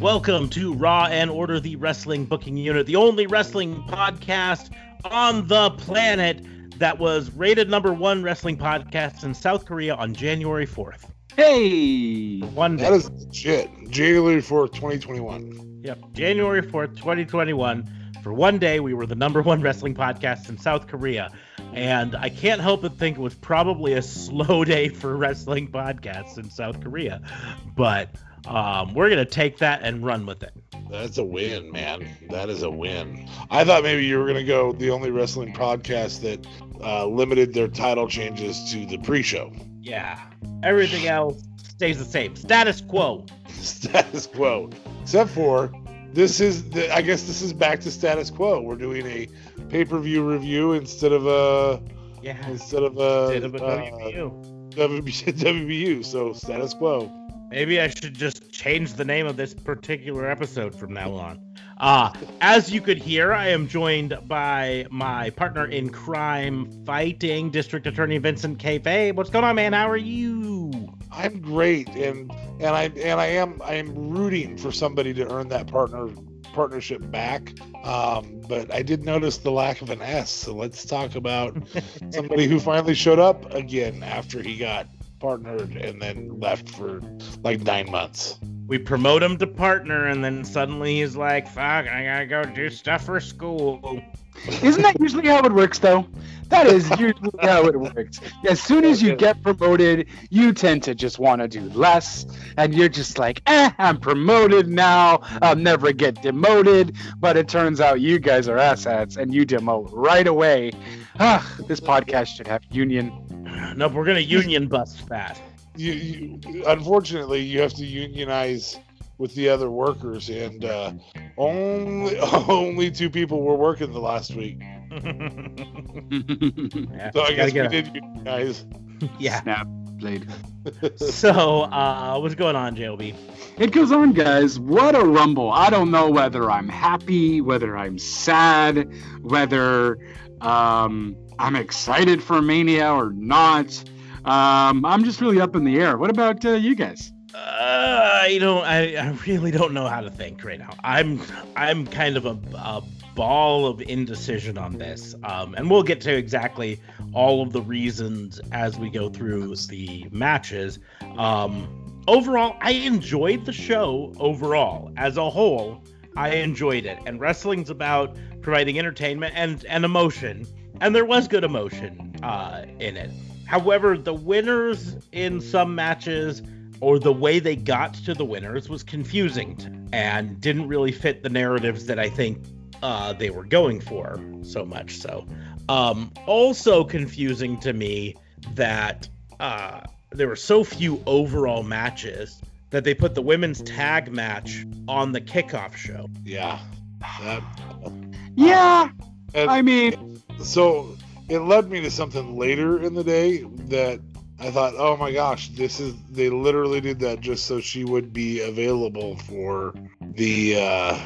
Welcome to Raw and Order, the Wrestling Booking Unit, the only wrestling podcast on the planet that was rated number one wrestling podcast in South Korea on January 4th. Hey! One day. That is legit. January 4th, 2021. Yep, January 4th, 2021. For one day, we were the number one wrestling podcast in South Korea. And I can't help but think it was probably a slow day for wrestling podcasts in South Korea. But we're going to take that and run with it. That's a win, man. That is a win. I thought maybe you were going to go the only wrestling podcast that limited their title changes to the pre-show. Yeah. Everything else stays the same. Status quo. Status quo. Except for... I guess this is back to status quo. We're doing a pay-per-view review instead of a WBU. So status quo. Maybe I should just change the name of this particular episode from now on. As you could hear, I am joined by my partner in crime, fighting District Attorney Vincent K. Faye. What's going on, man? How are you? I'm great, and I am rooting for somebody to earn that partnership back. But I did notice the lack of an S. So let's talk about somebody who finally showed up again after he got partnered and then left for like 9 months. We promote him to partner, and then suddenly he's like, "Fuck, I gotta go do stuff for school." Isn't that usually how it works, though? That is usually how it works. As soon as you get promoted, you tend to just want to do less. And you're just like, I'm promoted now. I'll never get demoted. But it turns out you guys are asshats and you demote right away. This podcast should have union. Nope, we're going to union bust that. Unfortunately, you have to unionize with the other workers, and only two people were working the last week. So I guess we did unionize. Yeah. Snap. Blade. So, what's going on, JLB? It goes on, guys. What a rumble. I don't know whether I'm happy, whether I'm sad, whether I'm excited for Mania or not. I'm just really up in the air. What about you guys? I really don't know how to think right now. I'm kind of a ball of indecision on this. And we'll get to exactly all of the reasons as we go through the matches. Overall, I enjoyed the show overall. As a whole, I enjoyed it. And wrestling's about providing entertainment and emotion. And there was good emotion in it. However, the winners in some matches... or the way they got to the winners was confusing and didn't really fit the narratives that I think they were going for so much so. Also confusing to me that there were so few overall matches that they put the women's tag match on the kickoff show. Yeah. So it led me to something later in the day that I thought, oh my gosh, they literally did that just so she would be available for to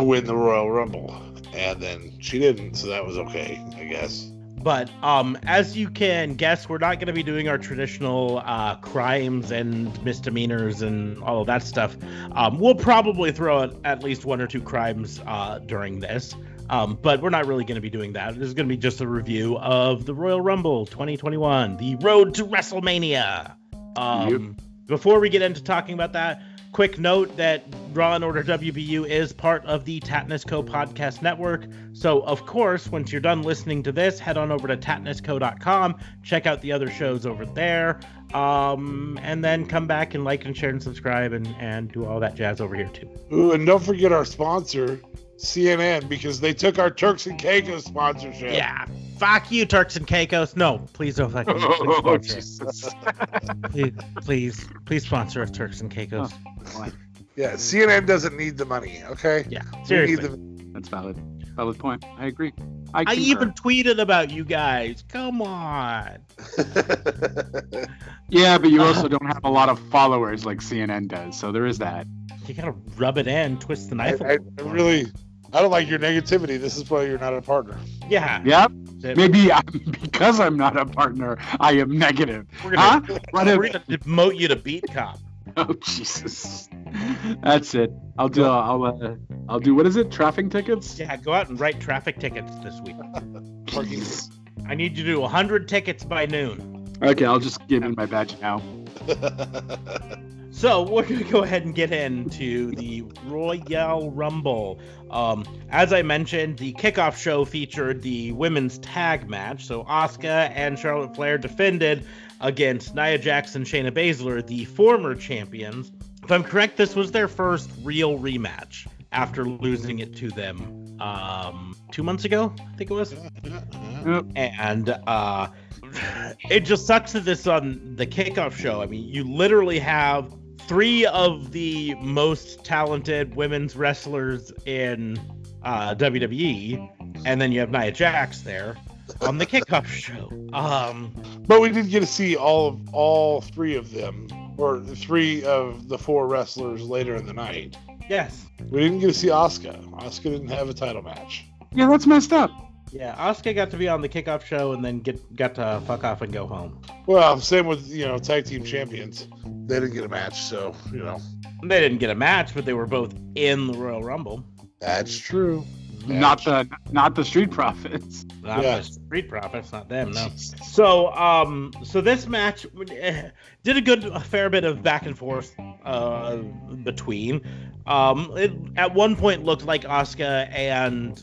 win the Royal Rumble. And then she didn't, so that was okay, I guess. But as you can guess, we're not going to be doing our traditional crimes and misdemeanors and all of that stuff. We'll probably throw out at least one or two crimes during this. But we're not really going to be doing that. This is going to be just a review of the Royal Rumble 2021, the road to WrestleMania. Before we get into talking about that, quick note that Raw and Order WBU is part of the Tatnus Co. podcast network. So, of course, once you're done listening to this, head on over to tatnusco.com, check out the other shows over there, and then come back and like and share and subscribe and do all that jazz over here, too. Ooh, and don't forget our sponsor... CNN, because they took our Turks and Caicos sponsorship. Yeah, fuck you, Turks and Caicos. No, please don't fucking sponsor us. Please sponsor us, Turks and Caicos. Oh, Yeah, CNN doesn't need the money, okay? Yeah, seriously. That's valid. Valid point. I agree. I even tweeted about you guys. Come on. Yeah, but you also don't have a lot of followers like CNN does, so there is that. You gotta rub it in, twist the knife. I don't like your negativity. This is why you're not a partner. Yeah. Yep. Maybe because I'm not a partner, I am negative. We're gonna demote you to beat cop. Oh Jesus! That's it. I'll do. What is it? Traffic tickets? Yeah, go out and write traffic tickets this week. I need you to do 100 tickets by noon. Okay, I'll just give in my badge now. So we're gonna go ahead and get into the Royal Rumble. As I mentioned, the kickoff show featured the women's tag match. So Asuka and Charlotte Flair defended against Nia Jax and Shayna Baszler, the former champions. If I'm correct, this was their first real rematch after losing it to them 2 months ago, I think it was. And it just sucks that this on the kickoff show. I mean, you literally have three of the most talented women's wrestlers in WWE, and then you have Nia Jax there on the kickoff show. But we did get to see all three of them, or three of the four wrestlers later in the night. Yes. We didn't get to see Asuka. Asuka didn't have a title match. Yeah, that's messed up. Yeah, Asuka got to be on the kickoff show and then got to fuck off and go home. Well, same with, tag team champions. They didn't get a match, so, They didn't get a match, but they were both in the Royal Rumble. That's true. Not the Street Profits. Not the Street Profits, not them, no. So this match did a fair bit of back and forth between. It at one point looked like Asuka and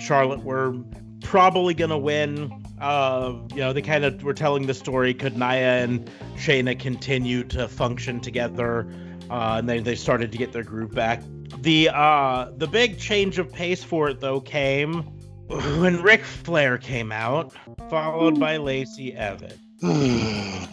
Charlotte were probably gonna win. They kind of were telling the story. Could Nia and Shayna continue to function together? And they started to get their groove back. The big change of pace for it, though, came when Ric Flair came out, followed by Lacey Evans. I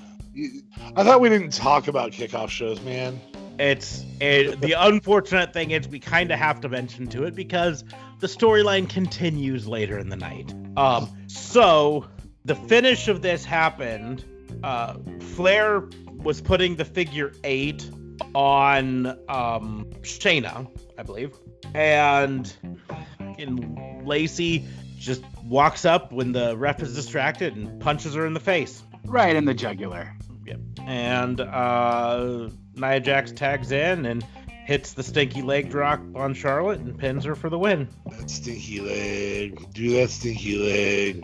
thought we didn't talk about kickoff shows, man. The unfortunate thing is we kind of have to mention it because the storyline continues later in the night. So the finish of this happened. Flair was putting the figure eight on Shayna, I believe, and Lacey just walks up when the ref is distracted and punches her in the face, right in the jugular. Yep. And Nia Jax tags in and hits the stinky leg drop on Charlotte and pins her for the win. That stinky leg. Do that stinky leg.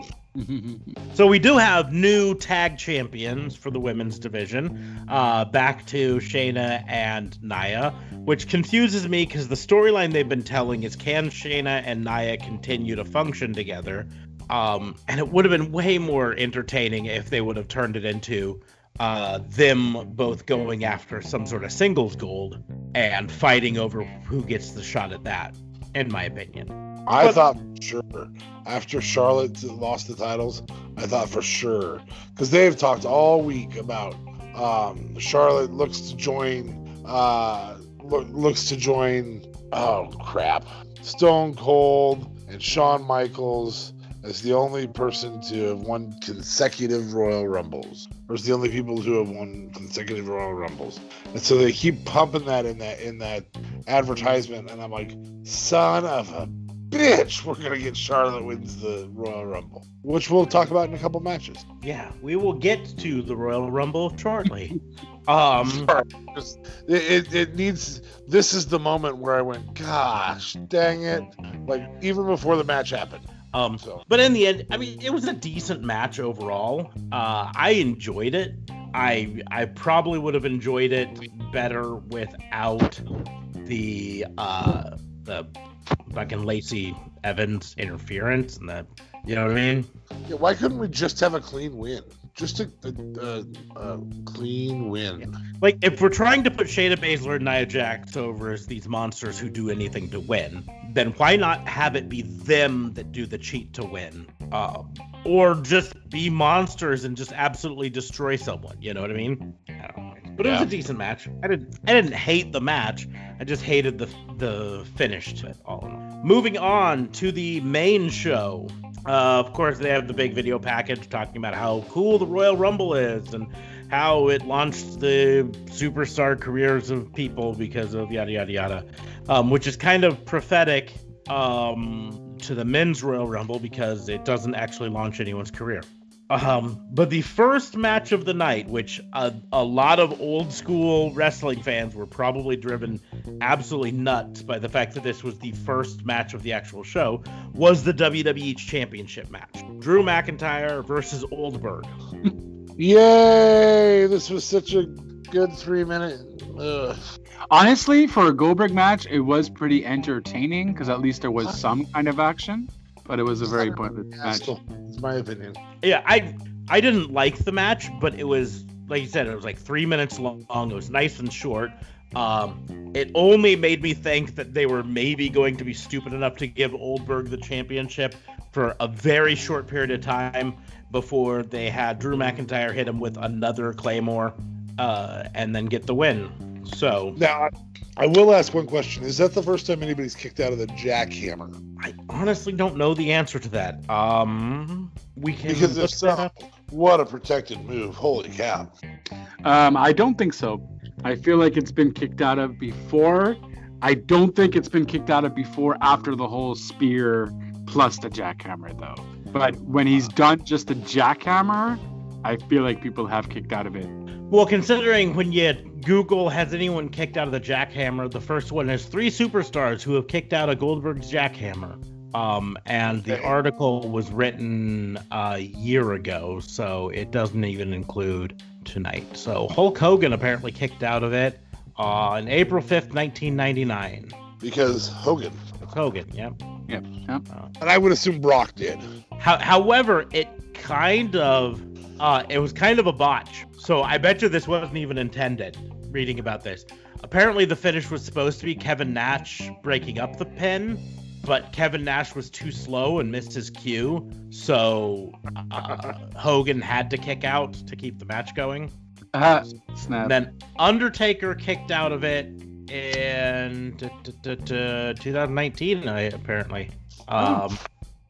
So we do have new tag champions for the women's division, back to Shayna and Nia, which confuses me because the storyline they've been telling is, can Shayna and Nia continue to function together? And it would have been way more entertaining if they would have turned it into them both going after some sort of singles gold and fighting over who gets the shot at that, in my opinion. I thought for sure, after Charlotte lost the titles, I thought for sure, because they have talked all week about Charlotte looks to join Stone Cold and Shawn Michaels as the only person to have won consecutive Royal Rumbles, or as the only people who have won consecutive Royal Rumbles. And so they keep pumping that in that advertisement, and I'm like, son of a bitch, we're gonna get Charlotte wins the Royal Rumble, which we'll talk about in a couple matches. Yeah, we will get to the Royal Rumble shortly. It needs. This is the moment where I went, gosh, dang it! Like even before the match happened. But in the end, I mean, it was a decent match overall. I enjoyed it. I probably would have enjoyed it better without the fucking Lacey Evans interference and the, you know what I mean? Yeah, why couldn't we just have a clean win? Just a clean win. Yeah. Like, if we're trying to put Shayna Baszler and Nia Jax over as these monsters who do anything to win, then why not have it be them that do the cheat to win? Or just be monsters and just absolutely destroy someone, you know what I mean? I don't know. But yeah. It was a decent match. I didn't hate the match. I just hated the finish to it all in all. Moving on to the main show. Of course, they have the big video package talking about how cool the Royal Rumble is and how it launched the superstar careers of people because of yada, yada, yada, which is kind of prophetic to the men's Royal Rumble because it doesn't actually launch anyone's career. But the first match of the night, which a lot of old school wrestling fans were probably driven absolutely nuts by the fact that this was the first match of the actual show, was the WWE Championship match. Drew McIntyre versus Goldberg. Yay! This was such a good 3 minute. Ugh. Honestly, for a Goldberg match, it was pretty entertaining because at least there was some kind of action. But it was a very pointless match. It's my opinion. Yeah, I didn't like the match, but it was, like you said, it was like 3 minutes long. It was nice and short. It only made me think that they were maybe going to be stupid enough to give Goldberg the championship for a very short period of time before they had Drew McIntyre hit him with another Claymore and then get the win. So now, I will ask one question. Is that the first time anybody's kicked out of the jackhammer? I honestly don't know the answer to that. We can because if so, what a protected move. Holy cow. I don't think so. I feel like it's been kicked out of before. I don't think it's been kicked out of before after the whole spear plus the jackhammer, though. But when he's done just the jackhammer, I feel like people have kicked out of it. Well, considering when you Google has anyone kicked out of the jackhammer, the first one is 3 superstars who have kicked out of Goldberg's jackhammer. And the article was written a year ago, so it doesn't even include tonight. So Hulk Hogan apparently kicked out of it on April 5th, 1999. Because Hogan. It's Hogan, yep. And I would assume Brock did. However, it kind of... it was kind of a botch, so I bet you this wasn't even intended, reading about this. Apparently the finish was supposed to be Kevin Nash breaking up the pin, but Kevin Nash was too slow and missed his cue, so Hogan had to kick out to keep the match going. Snap. And then Undertaker kicked out of it in 2019, apparently. At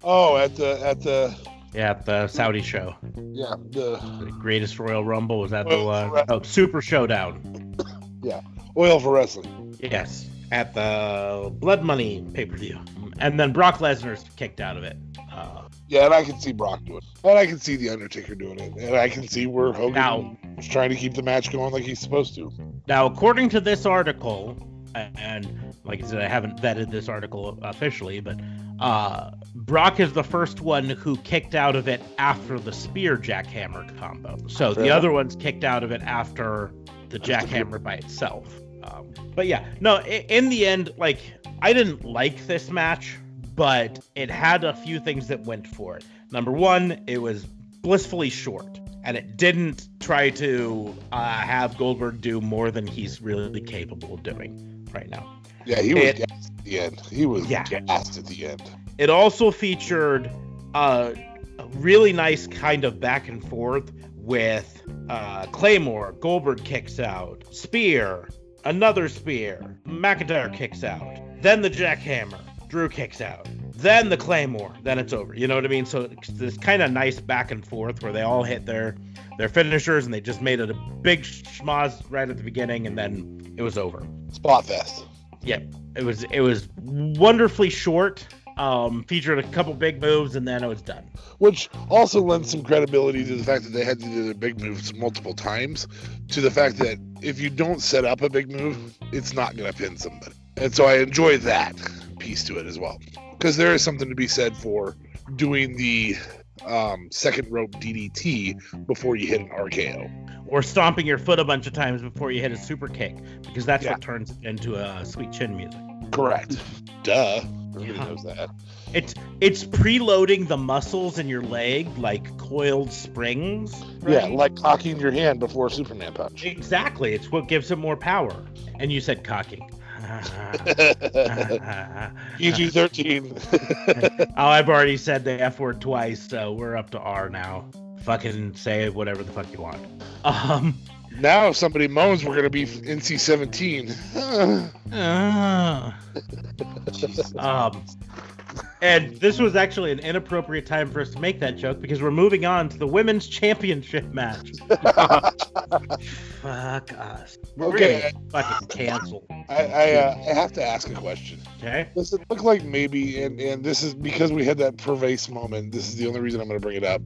the... Yeah, the Saudi show. Yeah, the greatest Royal Rumble was that Super Showdown. Yeah, Oil for Wrestling. Yes, at the Blood Money pay-per-view, and then Brock Lesnar's kicked out of it. Yeah, and I can see Brock doing it, and I can see the Undertaker doing it, and I can see where Hogan is trying to keep the match going like he's supposed to. Now, according to this article, and like I said, I haven't vetted this article officially, but. Brock is the first one who kicked out of it after the spear jackhammer combo. So really? The other one's kicked out of it after the jackhammer by itself. But yeah, no, in the end, like, I didn't like this match, but it had a few things that went for it. Number one, it was blissfully short, and it didn't try to have Goldberg do more than he's really capable of doing right now. Yeah, he was gassed at the end. It also featured a really nice kind of back and forth with Claymore. Goldberg kicks out. Spear. Another spear. McIntyre kicks out. Then the jackhammer. Drew kicks out. Then the Claymore. Then it's over. You know what I mean? So it's this kind of nice back and forth where they all hit their finishers and they just made it a big schmoz right at the beginning and then it was over. Spot fest. Yeah, it was wonderfully short, featured a couple big moves, and then it was done. Which also lends some credibility to the fact that they had to do their big moves multiple times, to the fact that if you don't set up a big move, it's not going to pin somebody. And so I enjoy that piece to it as well. Because there is something to be said for doing the second rope DDT before you hit an RKO. Or stomping your foot a bunch of times before you hit a super kick, because that's what turns it into sweet chin music. Correct. Duh. Everybody knows that. It's preloading the muscles in your leg like coiled springs. Right? Yeah, like cocking your hand before a Superman punch. Exactly. It's what gives it more power. And you said cocking. PG-13. Oh, I've already said the F word twice, so we're up to R now. Fucking say whatever the fuck you want. Now if somebody moans, we're going to be NC-17. And this was actually an inappropriate time for us to make that joke because we're moving on to the women's championship match. Fuck us. We're okay. Fucking canceled. I have to ask a question. Okay. Does it look like maybe, and this is because we had that Pervase moment, this is the only reason I'm going to bring it up.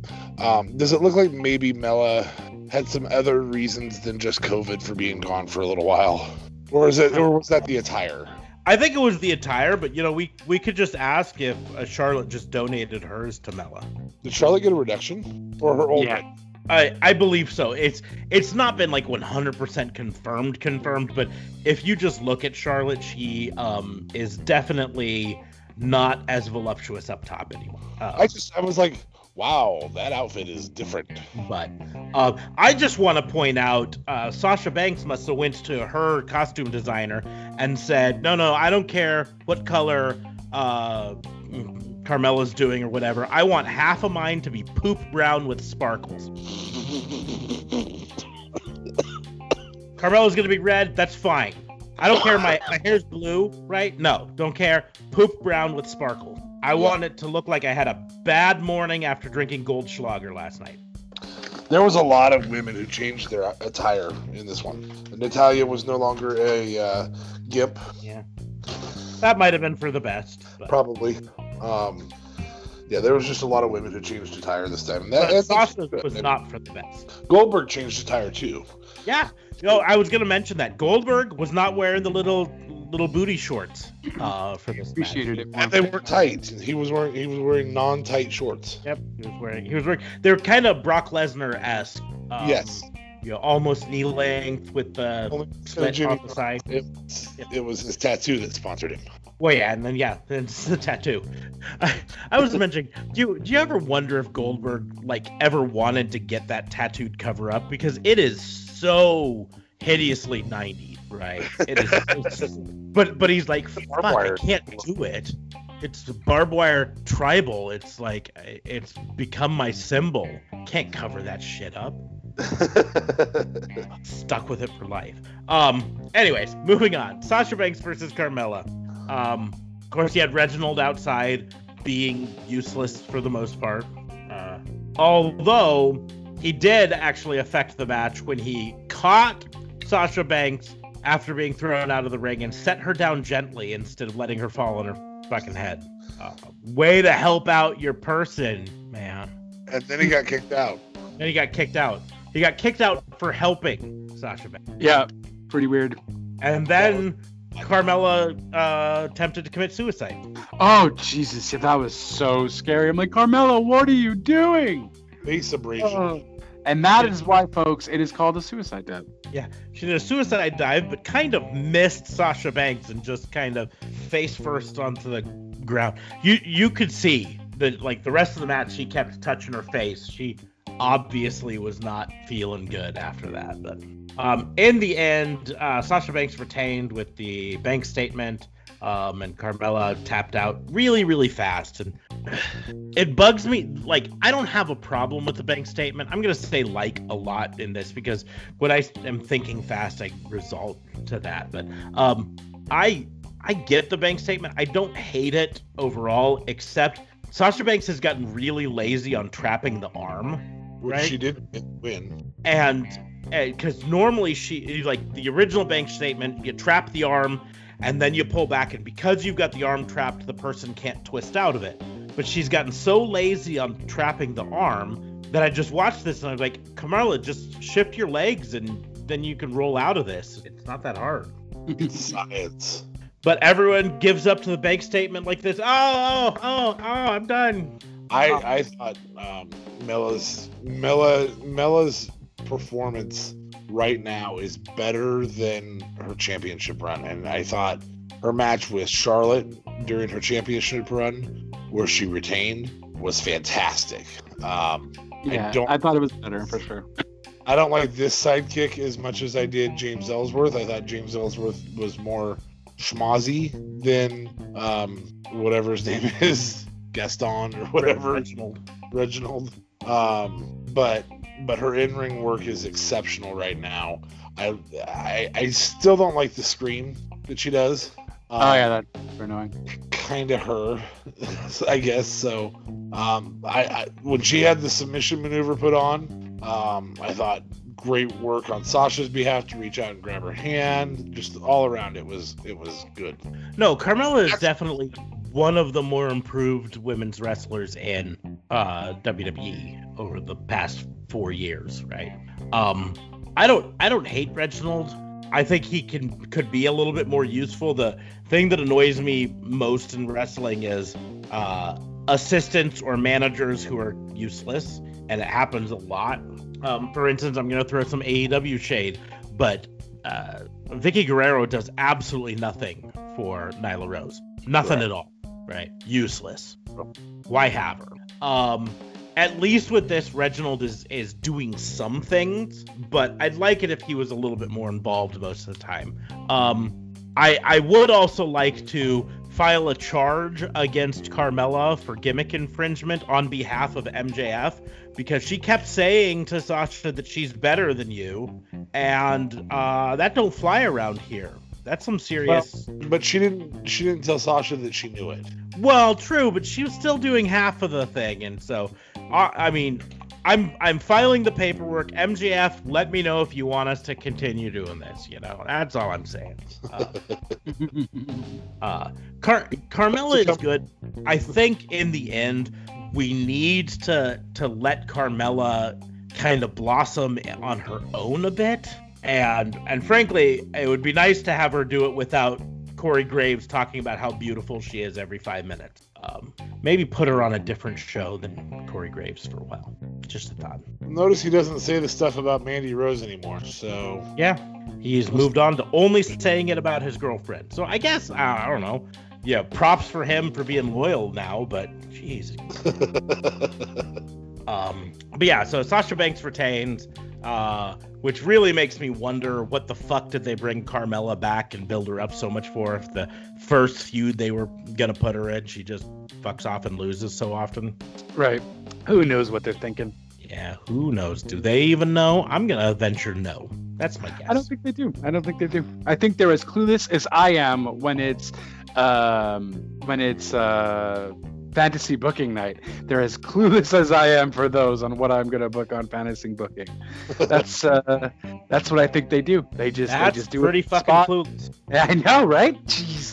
Does it look like maybe Mella had some other reasons than just COVID for being gone for a little while? Or was that the attire? I think it was the attire, but, you know, we could just ask if Charlotte just donated hers to Mella. Did Charlotte get a reduction? Or her old? Yeah, I believe so. It's not been, like, 100% confirmed, but if you just look at Charlotte, she is definitely not as voluptuous up top anymore. I was like, wow, that outfit is different. But I just want to point out, Sasha Banks must have went to her costume designer and said, no, I don't care what color Carmella's doing or whatever. I want half of mine to be poop brown with sparkles. Carmella's going to be red. That's fine. I don't care. My hair's blue, right? No, don't care. Poop brown with sparkles. I want it to look like I had a bad morning after drinking Goldschlager last night. There was a lot of women who changed their attire in this one. Natalya was no longer a gimp. Yeah. That might have been for the best. But. Probably. Yeah, there was just a lot of women who changed attire this time. And that Sasha was not for the best. Goldberg changed attire, too. Yeah. No, I was going to mention that. Goldberg was not wearing the little booty shorts for this appreciated match. It. And they were tight. He was wearing non-tight shorts. Yep. He was wearing they're kind of Brock Lesnar-esque. Yes. You know, almost knee length with the slit on the side. It was his tattoo that sponsored him. Well, yeah, and then it's the tattoo. I was mentioning, do you ever wonder if Goldberg ever wanted to get that tattooed cover up, because it is so hideously 90s, right? It is. But he's like, fuck, I can't do it. It's the barbed wire tribal. It's like, it's become my symbol. Can't cover that shit up. Stuck with it for life. Anyways, moving on. Sasha Banks versus Carmella. Of course, you had Reginald outside being useless for the most part. Although he did actually affect the match when he caught Sasha Banks after being thrown out of the ring and set her down gently instead of letting her fall on her fucking head. Way to help out your person, man. And then he got kicked out. He got kicked out for helping Sasha Banks. Yeah, pretty weird. And then Carmella attempted to commit suicide. Oh, Jesus. That was so scary. I'm like, Carmella, what are you doing? Face abrasion. And that is why, folks, it is called a suicide dive. Yeah, she did a suicide dive, but kind of missed Sasha Banks and just kind of face first onto the ground. You could see that, the rest of the match, she kept touching her face. She obviously was not feeling good after that. But in the end, Sasha Banks retained with the bank statement, and Carmella tapped out really, really fast. And it bugs me. I don't have a problem with the bank statement. I'm going to say a lot in this because when I am thinking fast, I result to that. But I get the bank statement. I don't hate it overall, except Sasha Banks has gotten really lazy on trapping the arm. Which she didn't win. And because normally she, the original bank statement, you trap the arm and then you pull back. And because you've got the arm trapped, the person can't twist out of it. But she's gotten so lazy on trapping the arm that I just watched this and I was like, Carmella, just shift your legs and then you can roll out of this. It's not that hard. It's science. But everyone gives up to the bank statement like this. Oh, I'm done. I thought Mella's performance right now is better than her championship run. And I thought her match with Charlotte during her championship run, where she retained, was fantastic. I thought it was better for sure. I don't like this sidekick as much as I did James Ellsworth. I thought James Ellsworth was more schmozzy than whatever his name is, Gaston or whatever. Reginald. But her in-ring work is exceptional right now. I still don't like the scream that she does. Oh yeah, that's super annoying. Kind of her, I guess. So, when she had the submission maneuver put on, I thought great work on Sasha's behalf to reach out and grab her hand. Just all around, it was good. No, Carmella is definitely one of the more improved women's wrestlers in WWE over the past 4 years, right? I don't hate Reginald. I think he could be a little bit more useful. The thing that annoys me most in wrestling is assistants or managers who are useless, and it happens a lot. For instance, I'm going to throw some AEW shade, but Vicky Guerrero does absolutely nothing for Nyla Rose. Nothing at all, right? Useless. Why have her? At least with this, Reginald is doing some things, but I'd like it if he was a little bit more involved most of the time. I would also like to file a charge against Carmella for gimmick infringement on behalf of MJF, because she kept saying to Sasha that she's better than you, and that don't fly around here. That's some serious... Well, but she didn't tell Sasha that she knew it. Well, true, but she was still doing half of the thing, and so, I mean, I'm filing the paperwork. MJF, let me know if you want us to continue doing this, you know? That's all I'm saying. Carmella is good. I think, in the end, we need to let Carmella kind of blossom on her own a bit. And frankly, it would be nice to have her do it without Corey Graves talking about how beautiful she is every 5 minutes. Maybe put her on a different show than Corey Graves for a while. Just a thought. Notice he doesn't say the stuff about Mandy Rose anymore, so... Yeah, he's moved on to only saying it about his girlfriend. So I guess, I don't know, yeah, props for him for being loyal now, but jeez. But yeah, so Sasha Banks retains... which really makes me wonder what the fuck did they bring Carmella back and build her up so much for if the first feud they were going to put her in, she just fucks off and loses so often. Right. Who knows what they're thinking? Yeah, who knows? Do they even know? I'm going to venture no. That's my guess. I don't think they do. I think they're as clueless as I am when it's fantasy booking night. They're as clueless as I am for those on what I'm going to book on fantasy booking. That's what I think they do. They just do it. That's pretty fucking clueless. Yeah, I know, right? Jeez.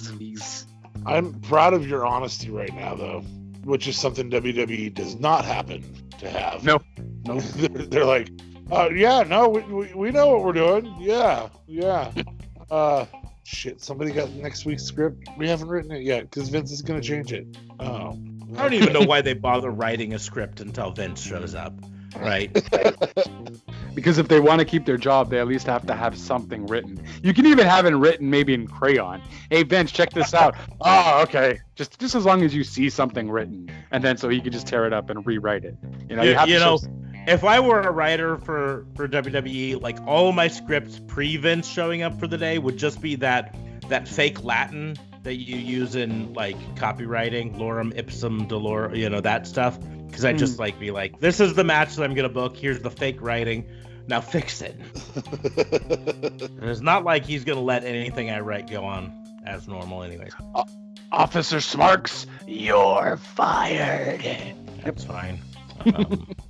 I'm proud of your honesty right now, though, which is something WWE does not happen to have. No. They're like, we know what we're doing. Yeah. Shit, somebody got next week's script. We haven't written it yet because Vince is going to change it. Oh. I don't even know why they bother writing a script until Vince shows up, right? Because if they want to keep their job, they at least have to have something written. You can even have it written maybe in crayon. Hey, Vince, check this out. Oh, okay. Just as long as you see something written. And then so he could just tear it up and rewrite it. If I were a writer for WWE, like all my scripts pre-Vince showing up for the day would just be that fake Latin that you use in like copywriting, lorem ipsum dolor, that stuff. Because I'd just be like, this is the match that I'm going to book. Here's the fake writing. Now fix it. And it's not like he's going to let anything I write go on as normal anyways. Officer Smarks, you're fired. That's fine.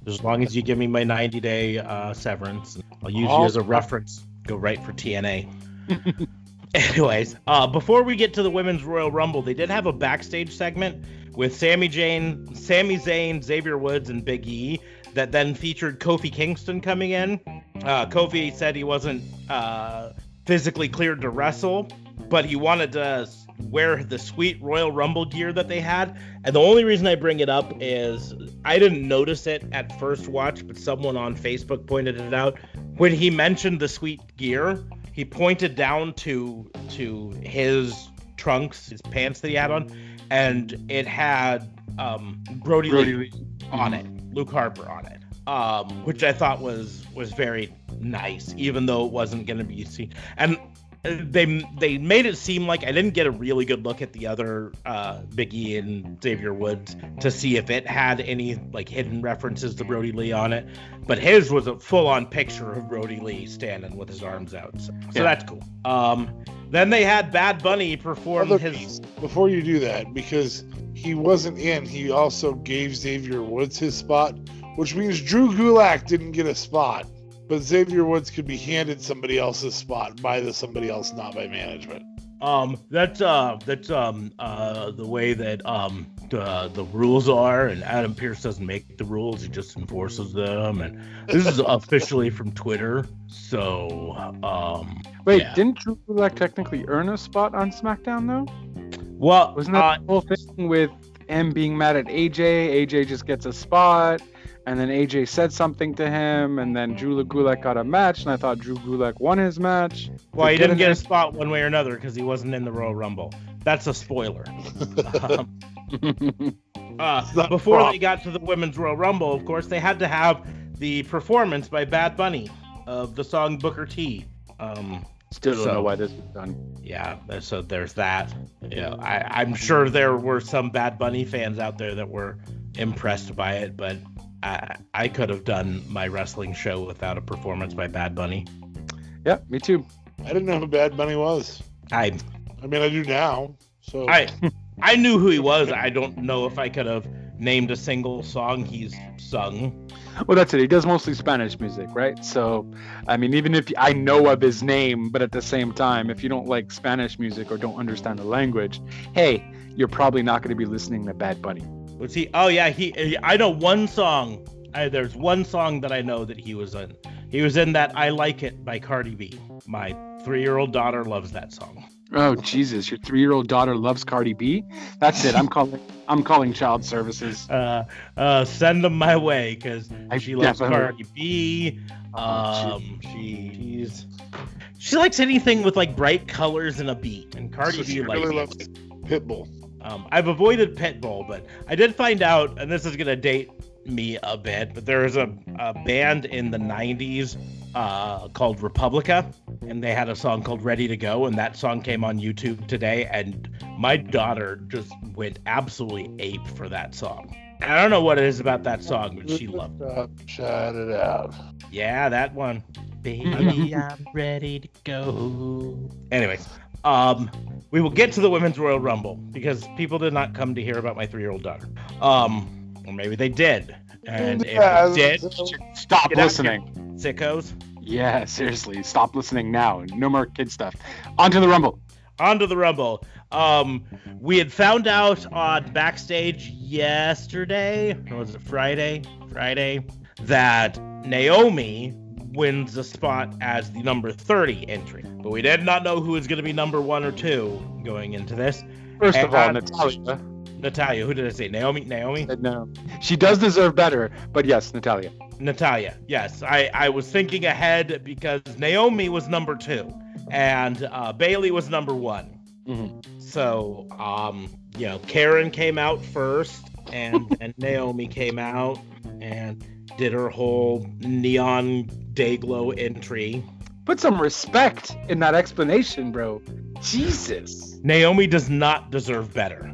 As long as you give me my 90-day severance, I'll use you as a reference. Go right for TNA. Anyways, before we get to the Women's Royal Rumble, they did have a backstage segment with Sami Zayn, Xavier Woods, and Big E that then featured Kofi Kingston coming in. Kofi said he wasn't physically cleared to wrestle, but he wanted to wear the sweet Royal Rumble gear that they had. And the only reason I bring it up is I didn't notice it at first watch, but someone on Facebook pointed it out. When he mentioned the sweet gear, he pointed down to his trunks, his pants that he had on, and it had Brody Lee on it, Luke Harper on it, which I thought was very nice, even though it wasn't going to be seen. And They made it seem like I didn't get a really good look at the other Big E and Xavier Woods to see if it had any like hidden references to Brody Lee on it, but his was a full-on picture of Brody Lee standing with his arms out, so that's cool. Then they had Bad Bunny perform his... Before you do that, because he wasn't in, he also gave Xavier Woods his spot, which means Drew Gulak didn't get a spot. But Xavier Woods could be handed somebody else's spot by the somebody else, not by management. That's the way that the rules are, and Adam Pearce doesn't make the rules; he just enforces them. And this is officially from Twitter. So, didn't Drew Gulak technically earn a spot on SmackDown though? Well, wasn't that the whole thing with him being mad at AJ? AJ just gets a spot. And then AJ said something to him, and then Drew Gulak got a match, and I thought Drew Gulak won his match. Well, he didn't get a spot one way or another because he wasn't in the Royal Rumble. That's a spoiler. Before they got to the Women's Royal Rumble, of course, they had to have the performance by Bad Bunny of the song Booker T. Still don't know why this was done. Yeah, so there's that. Yeah, I'm sure there were some Bad Bunny fans out there that were impressed by it, but... I could have done my wrestling show without a performance by Bad Bunny. Yeah, me too. I didn't know who Bad Bunny was. I do now. So I knew who he was. I don't know if I could have named a single song he's sung. Well, that's it. He does mostly Spanish music, right? So, I mean, even if I know of his name, but at the same time, if you don't like Spanish music or don't understand the language, hey, you're probably not going to be listening to Bad Bunny. Was he? Oh yeah, he. I know one song. There's one song that I know that he was in. He was in that "I Like It" by Cardi B. My 3-year-old daughter loves that song. Oh Jesus, your 3-year-old daughter loves Cardi B? That's it. I'm calling child services. Send them my way because she loves Cardi B. She likes anything with like bright colors and a beat. And Cardi B really loves Pitbull. I've avoided Pitbull, but I did find out, and this is going to date me a bit, but there was a band in the 90s called Republica, and they had a song called Ready to Go, and that song came on YouTube today, and my daughter just went absolutely ape for that song. I don't know what it is about that song, but she loved it. Shout it out. Yeah, that one. Baby, I'm ready to go. Anyways. We will get to the Women's Royal Rumble because people did not come to hear about my 3-year-old daughter. Or maybe they did. And if they did, stop listening. Sickos. Yeah, seriously. Stop listening now. No more kid stuff. On to the Rumble. We had found out on Backstage yesterday, or was it Friday, that Naomi wins the spot as the number 30 entry. But we did not know who was going to be number 1 or 2 going into this. First of all, Natalya. Natalya. Who did I say? Naomi? No. She does deserve better, but yes, Natalya. Natalya, yes. I was thinking ahead because Naomi was number 2 and Bailey was number 1. Mm-hmm. So, Karen came out first and Naomi came out and did her whole neon Dayglow entry. Put some respect in that explanation, bro. Jesus. Naomi does not deserve better.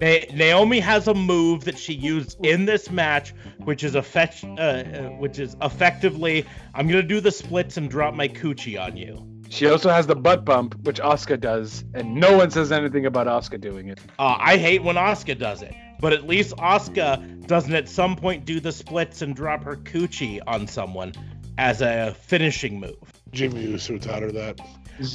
Naomi has a move that she used in this match, which is effectively, I'm going to do the splits and drop my coochie on you. She also has the butt bump, which Asuka does, and no one says anything about Asuka doing it. I hate when Asuka does it. But at least Asuka doesn't at some point do the splits and drop her coochie on someone as a finishing move. Jimmy Uso taught her that.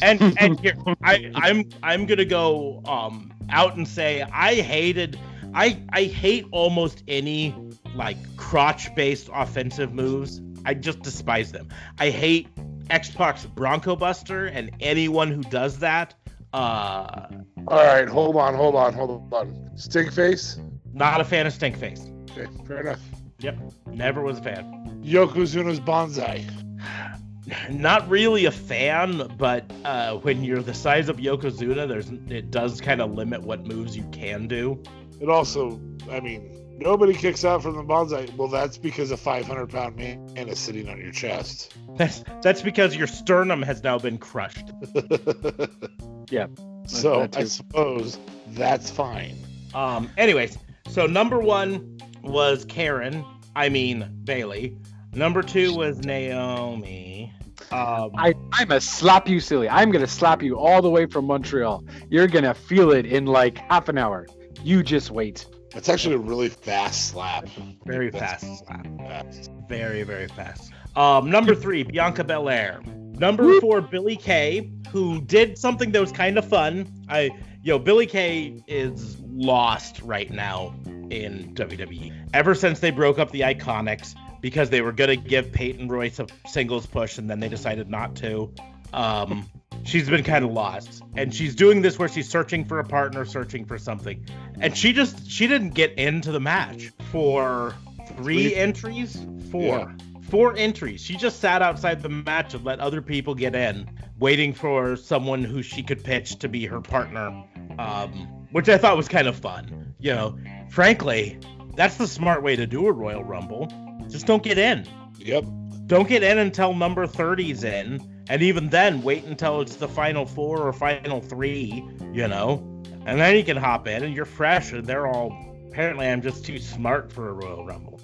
And here, I'm gonna go out and say I hate almost any like crotch-based offensive moves. I just despise them. I hate X-Pac's Bronco Buster and anyone who does that. Alright, hold on. Stinkface? Not a fan of Stinkface. Okay, fair enough. Yep, never was a fan. Yokozuna's Bonsai. Not really a fan, but when you're the size of Yokozuna, it does kind of limit what moves you can do. It also, Nobody kicks out from the bonsai. Well, that's because a 500-pound man is sitting on your chest. That's because your sternum has now been crushed. Yeah. So I suppose that's fine. Anyways, so number one was Bailey. Number two was Naomi. I'm going to slap you silly. I'm going to slap you all the way from Montreal. You're going to feel it in like half an hour. You just wait. That's actually a really fast slap. Very fast slap. Very, very fast. Number three, Bianca Belair. Number four, Billie Kay, who did something that was kind of fun. Billie Kay is lost right now in WWE. Ever since they broke up the Iconics, because they were going to give Peyton Royce a singles push, and then they decided not to. She's been kind of lost, and she's doing this where she's searching for a partner, searching for something, and she didn't get into the match for four entries. She just sat outside the match and let other people get in, waiting for someone who she could pitch to be her partner, which I thought was kind of fun. Frankly, that's the smart way to do a Royal Rumble. Just don't get in. Yep. Don't get in until number 30's in. And even then, wait until it's the final four or final three, and then you can hop in and you're fresh and they're all, apparently I'm just too smart for a Royal Rumble.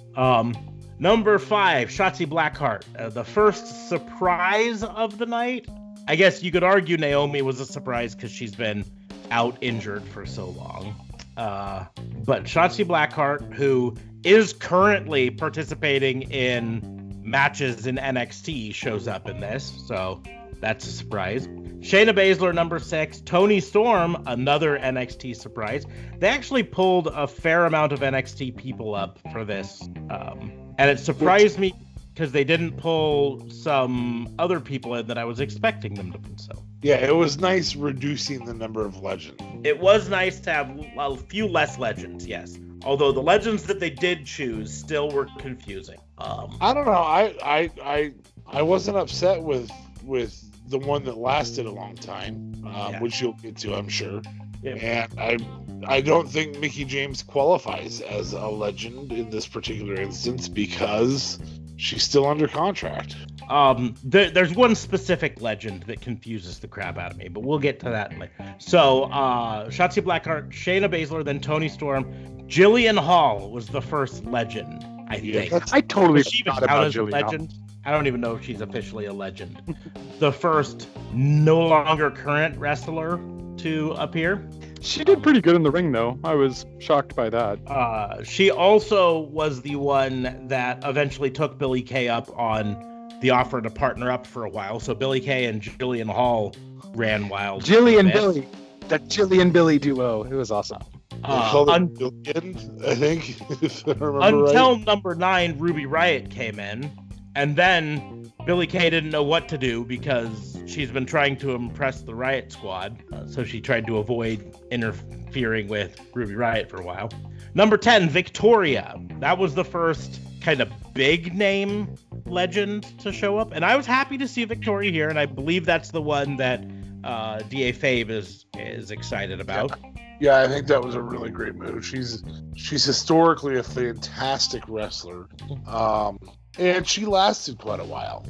Number five, Shotzi Blackheart, the first surprise of the night. I guess you could argue Naomi was a surprise because she's been out injured for so long. But Shotzi Blackheart, who is currently participating in matches in NXT, shows up in this, so that's a surprise. Shayna Baszler, number six. Toni Storm, another NXT surprise. They actually pulled a fair amount of NXT people up for this, and it surprised me because they didn't pull some other people in that I was expecting them to pull. So yeah, it was nice reducing the number of legends. It was nice to have a few less legends, yes. Although the legends that they did choose still were confusing. I don't know. I wasn't upset with the one that lasted a long time, which you'll get to, I'm sure. Yeah. And I don't think Mickey James qualifies as a legend in this particular instance because she's still under contract. There's one specific legend that confuses the crap out of me, but we'll get to that later. So, Shotzi Blackheart, Shayna Baszler, then Toni Storm. Jillian Hall was the first legend, I think. I totally forgot about Jillian Hall. I don't even know if she's officially a legend. The first no longer current wrestler to appear. She did pretty good in the ring, though. I was shocked by that. She also was the one that eventually took Billie Kay up on the offer to partner up for a while. So Billie Kay and Jillian Hall ran wild. Jillian Billie. The Jillian Billie duo. It was awesome. Jillian, I think, if I remember until right. Number 9, Ruby Riott came in. And then Billie Kay didn't know what to do because she's been trying to impress the Riott Squad. So she tried to avoid interfering with Ruby Riott for a while. Number 10, Victoria. That was the first kind of big name legend to show up. And I was happy to see Victoria here. And I believe that's the one that DA Fabe is excited about. Yeah, I think that was a really great move. She's historically a fantastic wrestler. And she lasted quite a while.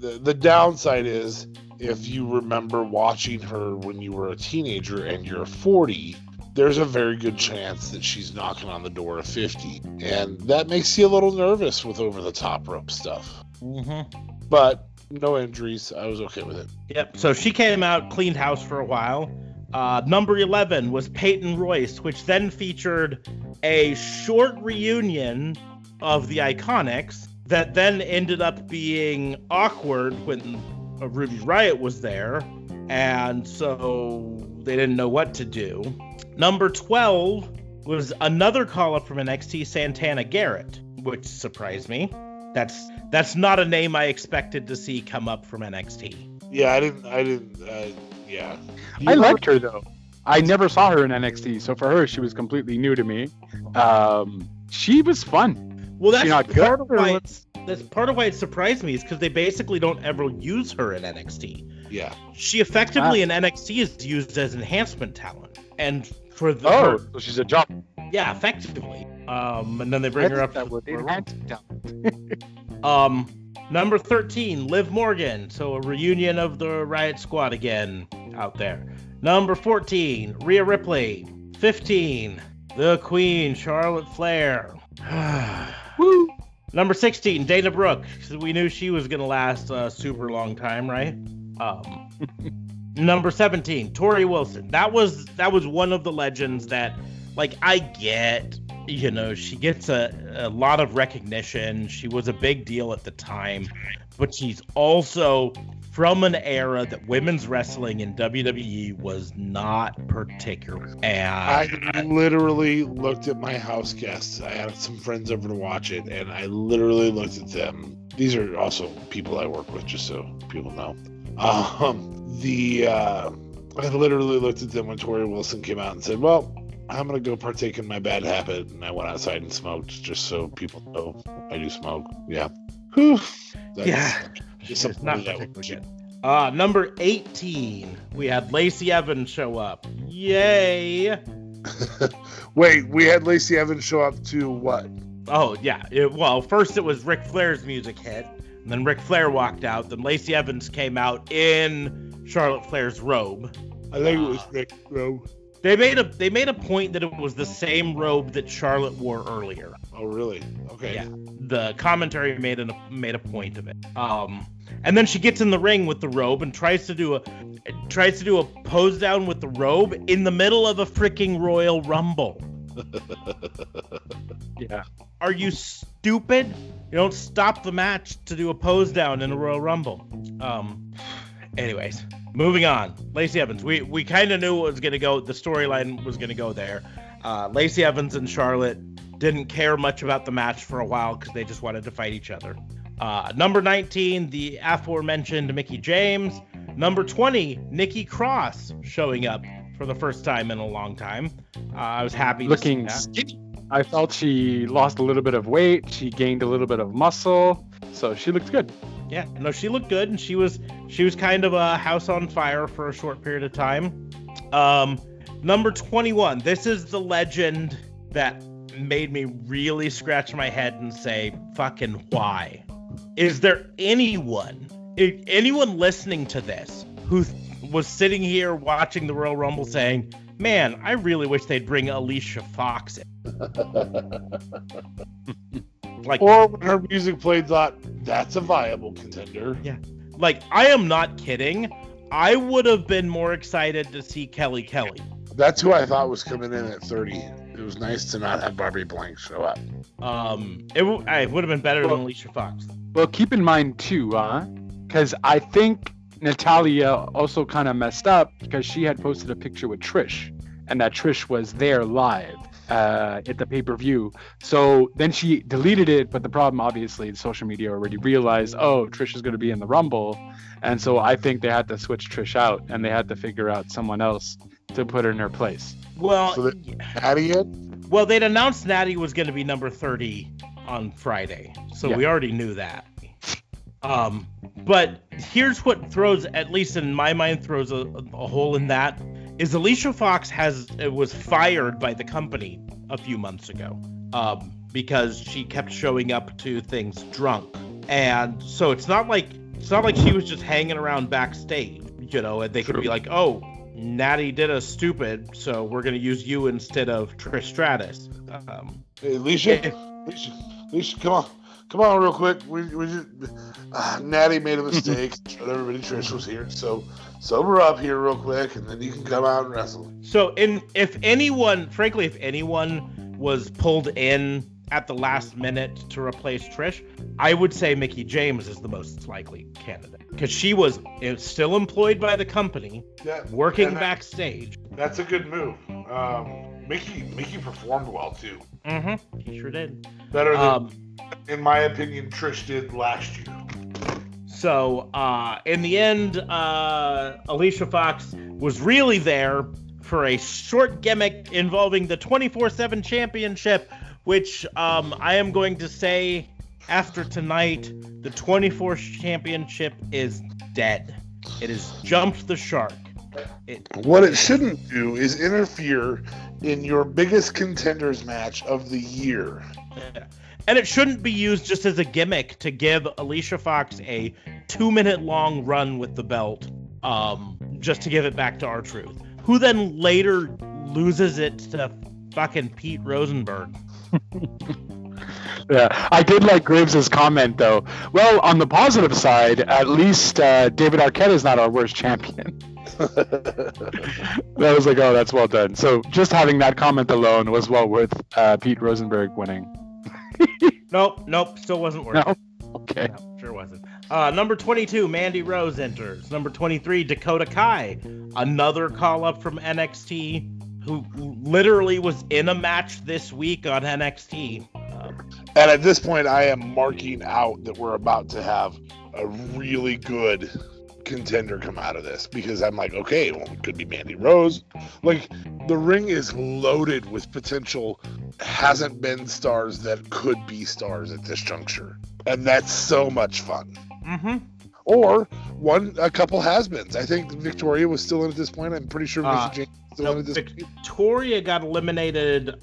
The downside is, if you remember watching her when you were a teenager and you're 40, there's a very good chance that she's knocking on the door of 50. And that makes you a little nervous with over-the-top rope stuff. Mm-hmm. But no injuries. I was okay with it. Yep. So she came out, cleaned house for a while. Number 11 was Peyton Royce, which then featured a short reunion of the Iconics that then ended up being awkward when Ruby Riott was there, and so they didn't know what to do. Number 12 was another call-up from NXT, Santana Garrett, which surprised me. That's not a name I expected to see come up from NXT. Yeah, I didn't. I liked her, though. I never saw her in NXT, so for her, she was completely new to me. She was fun. Well, that's part of why it surprised me, is because they basically don't ever use her in NXT. Yeah. She effectively in NXT is used as enhancement talent. And for the... Oh, so she's a job. Yeah, effectively. And then they bring her up. That would number 13, Liv Morgan. So a reunion of the Riot Squad again out there. Number 14, Rhea Ripley. 15, the Queen, Charlotte Flair. Woo! Number 16, Dana Brooke. We knew she was going to last a super long time, right? Number 17, Torrie Wilson. That was one of the legends that, like, I get, you know, she gets a lot of recognition. She was a big deal at the time, but she's also from an era that women's wrestling in WWE was not particular. And I literally looked at my house guests. I had some friends over to watch it, and I literally looked at them. These are also people I work with, just so people know. I literally looked at them when Torrie Wilson came out and said, well, I'm going to go partake in my bad habit. And I went outside and smoked, just so people know I do smoke. Yeah. Whew. Yeah. It's not particularly good. Number 18, we had Lacey Evans show up. Yay! Wait, we had Lacey Evans show up to what? Oh, yeah. First it was Ric Flair's music hit, and then Ric Flair walked out, then Lacey Evans came out in Charlotte Flair's robe. I think it was Ric's robe. They made a point that it was the same robe that Charlotte wore earlier. Oh, really? Okay. Yeah. The commentary made a point of it. And then she gets in the ring with the robe and tries to do a pose down with the robe in the middle of a freaking Royal Rumble. Yeah. Are you stupid? You don't stop the match to do a pose down in a Royal Rumble. Anyways, moving on. Lacey Evans. We kind of knew the storyline was going to go there. Lacey Evans and Charlotte didn't care much about the match for a while because they just wanted to fight each other. Number 19, the aforementioned Mickey James. Number 20, Nikki Cross showing up for the first time in a long time. I was happy to see that. Looking skinny. I felt she lost a little bit of weight. She gained a little bit of muscle. So she looked good. Yeah, no, she looked good, and she was kind of a house on fire for a short period of time. Number 21, this is the legend that made me really scratch my head and say, fucking why? Is there anyone listening to this who was sitting here watching the Royal Rumble saying, man, I really wish they'd bring Alicia Fox in? Or when her music played, thought, that's a viable contender. Yeah. Like, I am not kidding. I would have been more excited to see Kelly Kelly. That's who I thought was coming in at 30. It was nice to not have Bobby Blank show up. It would have been better than Alicia Fox. Well, keep in mind, too, because I think Natalya also kind of messed up because she had posted a picture with Trish, and that Trish was there live at the pay-per-view. So then she deleted it, but the problem, obviously, social media already realized, oh, Trish is going to be in the Rumble. And so I think they had to switch Trish out, and they had to figure out someone else to put her in her place. Well, so Natty had? Well, they'd announced Natty was going to be number 30 on Friday, so yeah. We already knew that. But here's what throws, at least in my mind, throws a hole in that. Is Alicia Fox was fired by the company a few months ago because she kept showing up to things drunk, and so it's not like she was just hanging around backstage, you know. And they could be like, oh, Natty did us stupid, so we're gonna use you instead of Trish Stratus. Hey, Alicia, come on, real quick. We just Natty made a mistake. Everybody, Trish was here, so. Sober up here real quick, and then you can come out and wrestle. So, if anyone was pulled in at the last minute to replace Trish, I would say Mickey James is the most likely candidate. Because she was still employed by the company, working backstage. That's a good move. Mickey performed well, too. Mm-hmm. He sure did. Better than, in my opinion, Trish did last year. So, in the end, Alicia Fox was really there for a short gimmick involving the 24/7 championship, which I am going to say after tonight, the 24 championship is dead. It has jumped the shark. What it shouldn't do is interfere in your biggest contenders match of the year. Yeah. And it shouldn't be used just as a gimmick to give Alicia Fox a 2-minute long run with the belt, just to give it back to R-Truth, who then later loses it to fucking Pete Rosenberg. Yeah, I did like Graves' comment, though. Well, on the positive side, at least David Arquette is not our worst champion. That was like, oh, that's well done. So just having that comment alone was well worth Pete Rosenberg winning. Nope, still wasn't worth it. Okay. No, sure wasn't. Number 22, Mandy Rose enters. Number 23, Dakota Kai, another call-up from NXT, who literally was in a match this week on NXT. And at this point, I am marking out that we're about to have a really good contender come out of this, because I'm like, okay, well, it could be Mandy Rose. Like, the ring is loaded with potential hasn't been stars that could be stars at this juncture, and that's so much fun. Mm-hmm. Or a couple has-beens. I think Victoria was still in at this point. I'm pretty sure Mickey James was still in at this point. Victoria got eliminated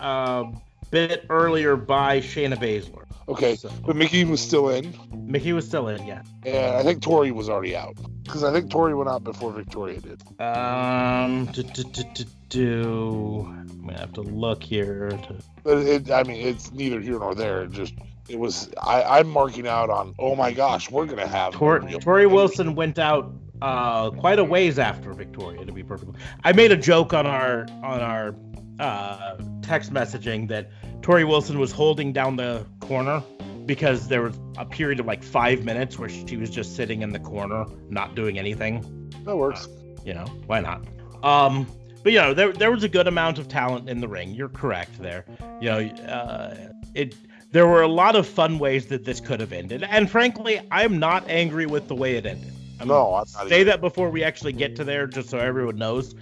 bit earlier by Shayna Baszler. Okay, so. But Mickey was still in. Mickey was still in, yeah. And I think Torrie was already out, because I think Torrie went out before Victoria did. I'm gonna have to look here. But it's neither here nor there. I'm marking out on. Oh my gosh, we're gonna have Torrie Wilson went out quite a ways after Victoria. To be perfect, I made a joke on our text messaging that Torrie Wilson was holding down the corner, because there was a period of like 5 minutes where she was just sitting in the corner not doing anything. That works. Why not? But there was a good amount of talent in the ring. You're correct there. There were a lot of fun ways that this could have ended, and frankly, I'm not angry with the way it ended. I'm not say either. That before we actually get to there, just so everyone knows.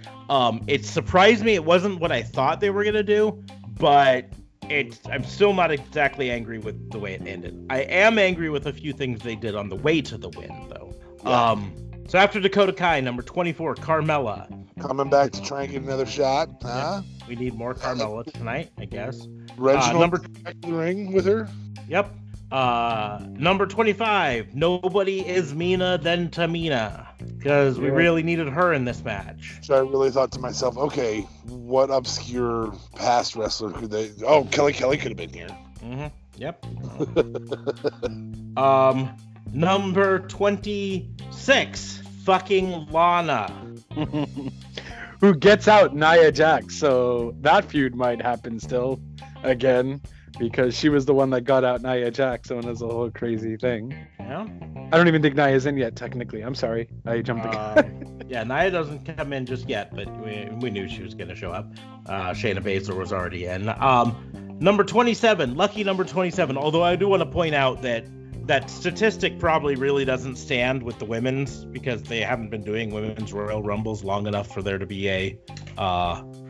It surprised me. It wasn't what I thought they were going to do, but I'm still not exactly angry with the way it ended. I am angry with a few things they did on the way to the win, though. Yeah. So after Dakota Kai, number 24, Carmella. Coming back to try and get another shot, huh? Yeah, we need more Carmella tonight, I guess. Reginald back to the ring with her? Yep. Number 25, nobody is meaner than Tamina, because we really needed her in this match. So I really thought to myself, okay, what obscure past wrestler could they... Oh, Kelly could have been here. Mm-hmm. Yep. Number 26, fucking Lana. Who gets out Nia Jax, so that feud might happen still again. Because she was the one that got out Nia Jax, and it was a whole crazy thing. Yeah. I don't even think Nia's in yet, technically. I'm sorry. I jumped the gun. Yeah, Nia doesn't come in just yet, but we knew she was going to show up. Shayna Baszler was already in. Number 27. Lucky number 27. Although I do want to point out that that statistic probably really doesn't stand with the women's, because they haven't been doing women's Royal Rumbles long enough for there to be a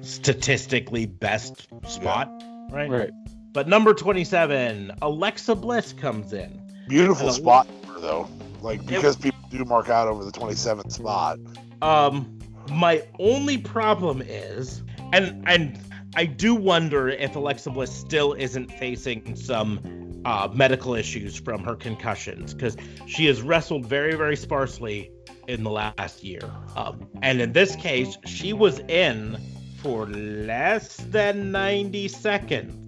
statistically best spot. Yeah. Right. But number 27, Alexa Bliss comes in. Beautiful spot for her, though. Like, because people do mark out over the 27th spot. My only problem is, and I do wonder if Alexa Bliss still isn't facing some medical issues from her concussions, because she has wrestled very, very sparsely in the last year. And in this case, she was in for less than 90 seconds.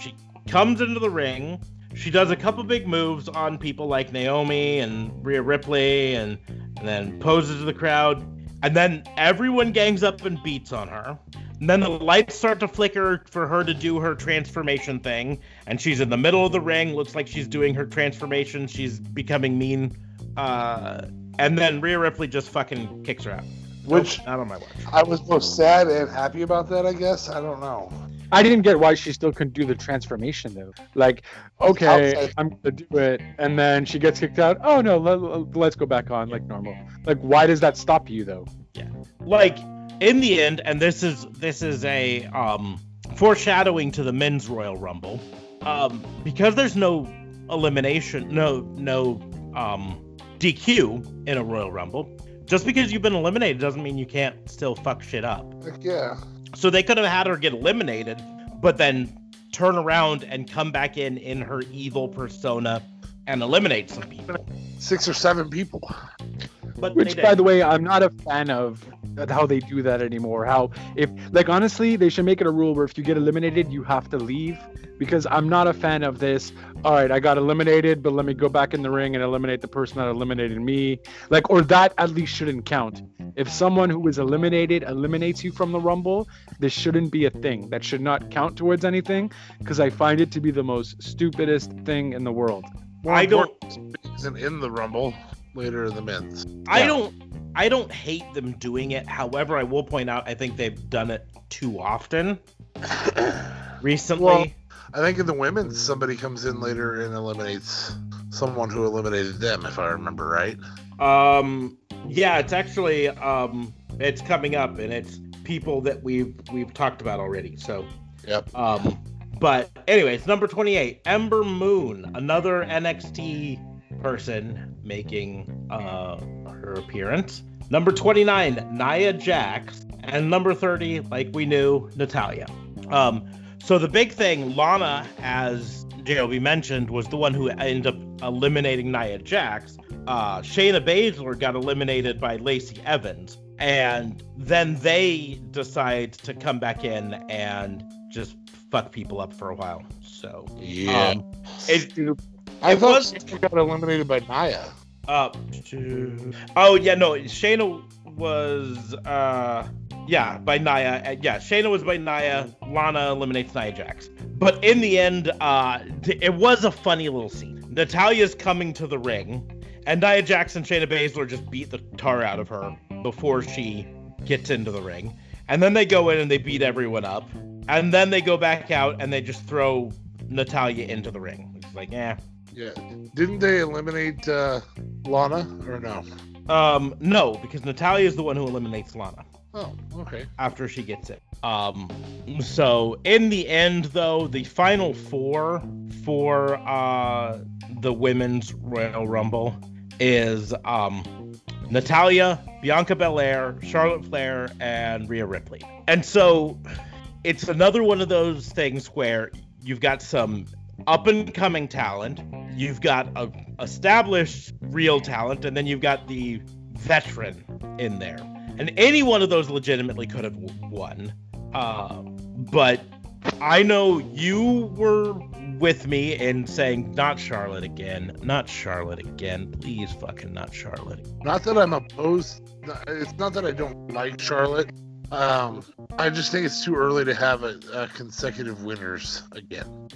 She comes into the ring. She does a couple big moves on people like Naomi and Rhea Ripley, and then poses to the crowd. And then everyone gangs up and beats on her. And then the lights start to flicker for her to do her transformation thing. And she's in the middle of the ring. Looks like she's doing her transformation. She's becoming mean. And then Rhea Ripley just fucking kicks her out. Which, not on my watch. I was both sad and happy about that, I guess. I don't know. I didn't get why she still couldn't do the transformation, though. Like, okay, I'm going to do it. And then she gets kicked out. Oh, no, let's go back on like normal. Like, why does that stop you, though? Yeah. Like, in the end, and this is a foreshadowing to the men's Royal Rumble, because there's no elimination, no DQ in a Royal Rumble, Just because you've been eliminated doesn't mean you can't still fuck shit up. Yeah. So they could have had her get eliminated, but then turn around and come back in her evil persona and eliminate some people. 6 or 7 people. But which, by the way, I'm not a fan of how they do that anymore. How, if, like, honestly, they should make it a rule where if you get eliminated, you have to leave. Because I'm not a fan of this, all right, I got eliminated, but let me go back in the ring and eliminate the person that eliminated me. Like, or that at least shouldn't count. If someone who was eliminated eliminates you from the Rumble, this shouldn't be a thing. That should not count towards anything, because I find it to be the most stupidest thing in the world. Well, I don't... isn't in the Rumble later in the month. I don't hate them doing it. However, I will point out, I think they've done it too often recently. Well, I think in the women's, somebody comes in later and eliminates someone who eliminated them, if I remember right. Yeah, it's actually it's coming up, and it's people that we've talked about already. So, yep. But anyways, number 28, Ember Moon, another NXT person making her appearance. Number 29, Nia Jax, and number 30, like we knew, Natalya. So the big thing, Lana, as JOB mentioned, was the one who ended up eliminating Nia Jax. Shayna Baszler got eliminated by Lacey Evans. And then they decide to come back in and just fuck people up for a while. So, yeah. I thought she got eliminated by Nia. Shayna was... by Nia. Shayna was by Nia. Lana eliminates Nia Jax. But in the end, it was a funny little scene. Natalya's coming to the ring, and Nia Jax and Shayna Baszler just beat the tar out of her before she gets into the ring. And then they go in and they beat everyone up. And then they go back out and they just throw Natalya into the ring. It's like, eh. Yeah. Didn't they eliminate Lana, or no? No, because Natalya's the one who eliminates Lana. Oh, okay. After she gets it. So in the end, though, the final 4 for the Women's Royal Rumble is Natalya, Bianca Belair, Charlotte Flair, and Rhea Ripley. And so it's another one of those things where you've got some up-and-coming talent, you've got a established real talent, and then you've got the veteran in there. And any one of those legitimately could have won. But I know you were with me in saying, not Charlotte again. Please fucking not Charlotte. Not that I'm opposed. It's not that I don't like Charlotte. I just think it's too early to have a consecutive winners again.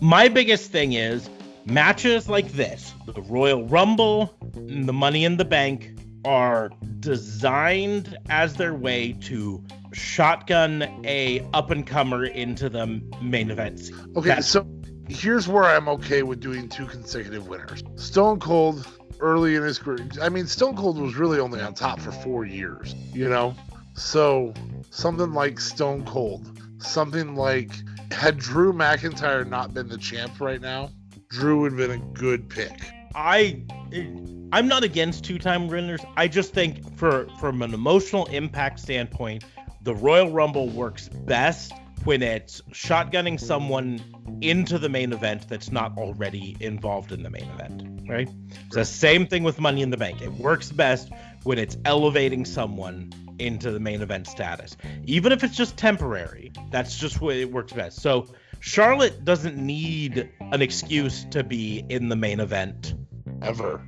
My biggest thing is matches like this, the Royal Rumble, the Money in the Bank, are designed as their way to shotgun a up-and-comer into the main event scene. Okay, so here's where I'm okay with doing 2 consecutive winners. Stone Cold, early in his career, I mean, Stone Cold was really only on top for 4 years, you know? So something like Stone Cold, something like, had Drew McIntyre not been the champ right now, Drew would have been a good pick. I'm not against 2-time winners. I just think from an emotional impact standpoint, the Royal Rumble works best when it's shotgunning someone into the main event that's not already involved in the main event, right? It's the same thing with Money in the Bank. It works best when it's elevating someone into the main event status. Even if it's just temporary, that's just where it works best. So Charlotte doesn't need an excuse to be in the main event ever.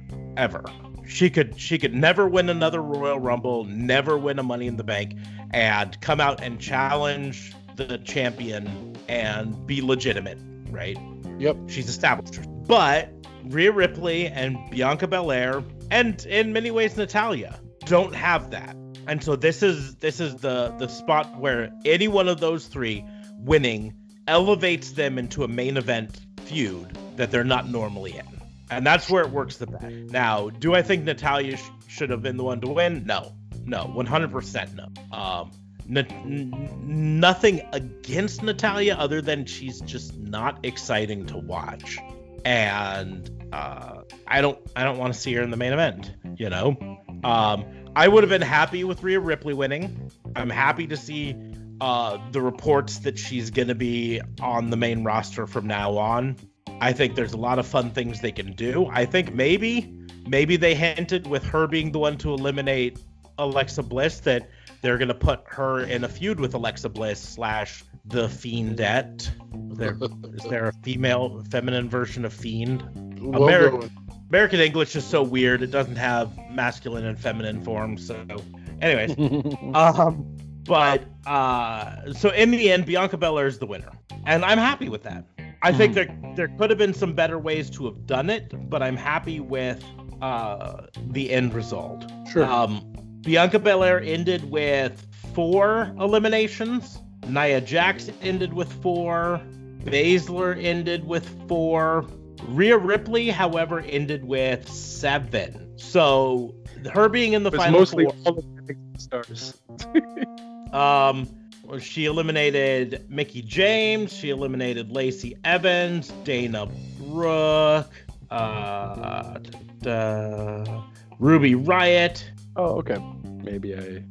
She could never win another Royal Rumble, never win a Money in the Bank, and come out and challenge the champion and be legitimate, right? Yep. She's established. But Rhea Ripley and Bianca Belair, and in many ways Natalya, don't have that. And so this is the spot where any one of those 3 winning elevates them into a main event feud that they're not normally in. And that's where it works the best. Now, do I think Natalya should have been the one to win? No, 100% no. Nothing against Natalya other than she's just not exciting to watch, and I don't want to see her in the main event. You know, I would have been happy with Rhea Ripley winning. I'm happy to see the reports that she's going to be on the main roster from now on. I think there's a lot of fun things they can do. I think maybe they hinted with her being the one to eliminate Alexa Bliss that they're going to put her in a feud with Alexa Bliss / the Fiendette. Is there a female, feminine version of Fiend? American English is so weird. It doesn't have masculine and feminine forms. So anyways, so in the end, Bianca Belair is the winner. And I'm happy with that. I think there could have been some better ways to have done it, but I'm happy with the end result. Sure. Bianca Belair ended with 4 eliminations. Nia Jax ended with 4. Baszler ended with 4. Rhea Ripley, however, ended with 7. So her being in the final four. It was mostly all stars. She eliminated Mickey James. She eliminated Lacey Evans, Dana Brooke, Ruby Riott. Oh, okay. Maybe I...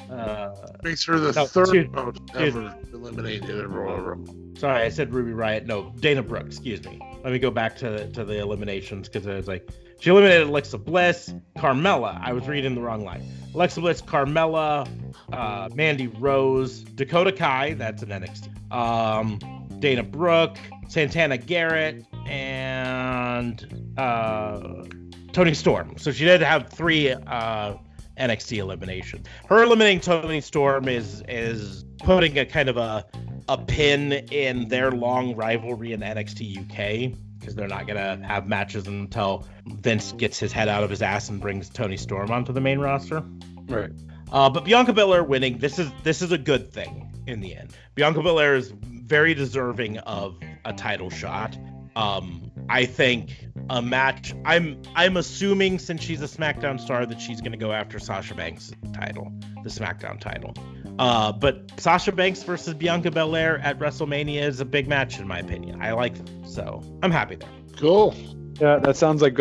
makes her the third most ever eliminated in Royal Rumble. Sorry, I said Ruby Riott. No, Dana Brooke, excuse me. Let me go back to the eliminations, because I was like... She eliminated Alexa Bliss, Carmella. I was reading the wrong line. Alexa Bliss, Carmella, Mandy Rose, Dakota Kai, that's an NXT, Dana Brooke, Santana Garrett, and Toni Storm. So she did have 3... NXT elimination. Her eliminating Toni Storm is putting a kind of a pin in their long rivalry in NXT UK, because they're not gonna have matches until Vince gets his head out of his ass and brings Toni Storm onto the main roster. Right. But Bianca Belair winning, this is a good thing in the end. Bianca Belair is very deserving of a title shot. I think a match. I'm assuming, since she's a SmackDown star, that she's going to go after Sasha Banks' title, the SmackDown title. But Sasha Banks versus Bianca Belair at WrestleMania is a big match, in my opinion. I like them, so I'm happy there. Cool. Yeah, that sounds like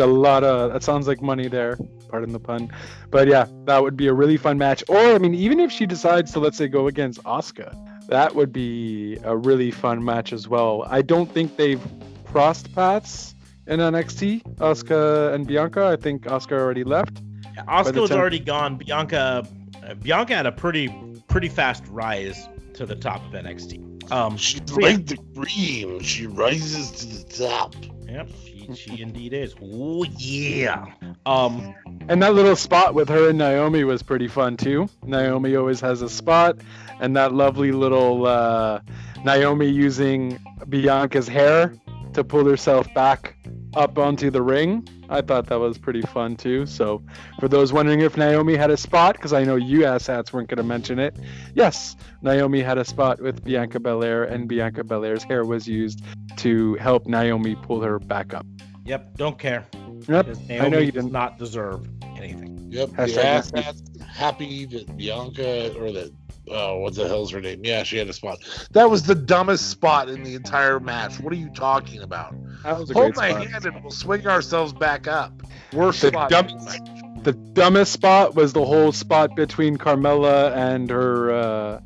money there. Pardon the pun, but yeah, that would be a really fun match. Or I mean, even if she decides to, let's say, go against Asuka, that would be a really fun match as well. I don't think they've crossed paths in NXT, Asuka and Bianca. I think Asuka already left. Yeah, Asuka was already gone. Bianca had a pretty fast rise to the top of NXT. She's like the cream. She rises to the top. Yep, she indeed is. Oh yeah. And that little spot with her and Naomi was pretty fun too. Naomi always has a spot, and that lovely little Naomi using Bianca's hair to pull herself back up onto the ring. I thought that was pretty fun too. So for those wondering if Naomi had a spot, because I know you asshats weren't going to mention it, yes, Naomi had a spot with Bianca Belair, and Bianca Belair's hair was used to help Naomi pull her back up. Yep, don't care. Yep, I know you did not deserve anything. Yep, hashtag the asshats happy that Bianca, or that what the hell's her name? Yeah, she had a spot. That was the dumbest spot in the entire match. What are you talking about? That was a hold great my spot. Hand and we'll swing ourselves back up. Worst spot. The dumbest spot was the whole spot between Carmella and her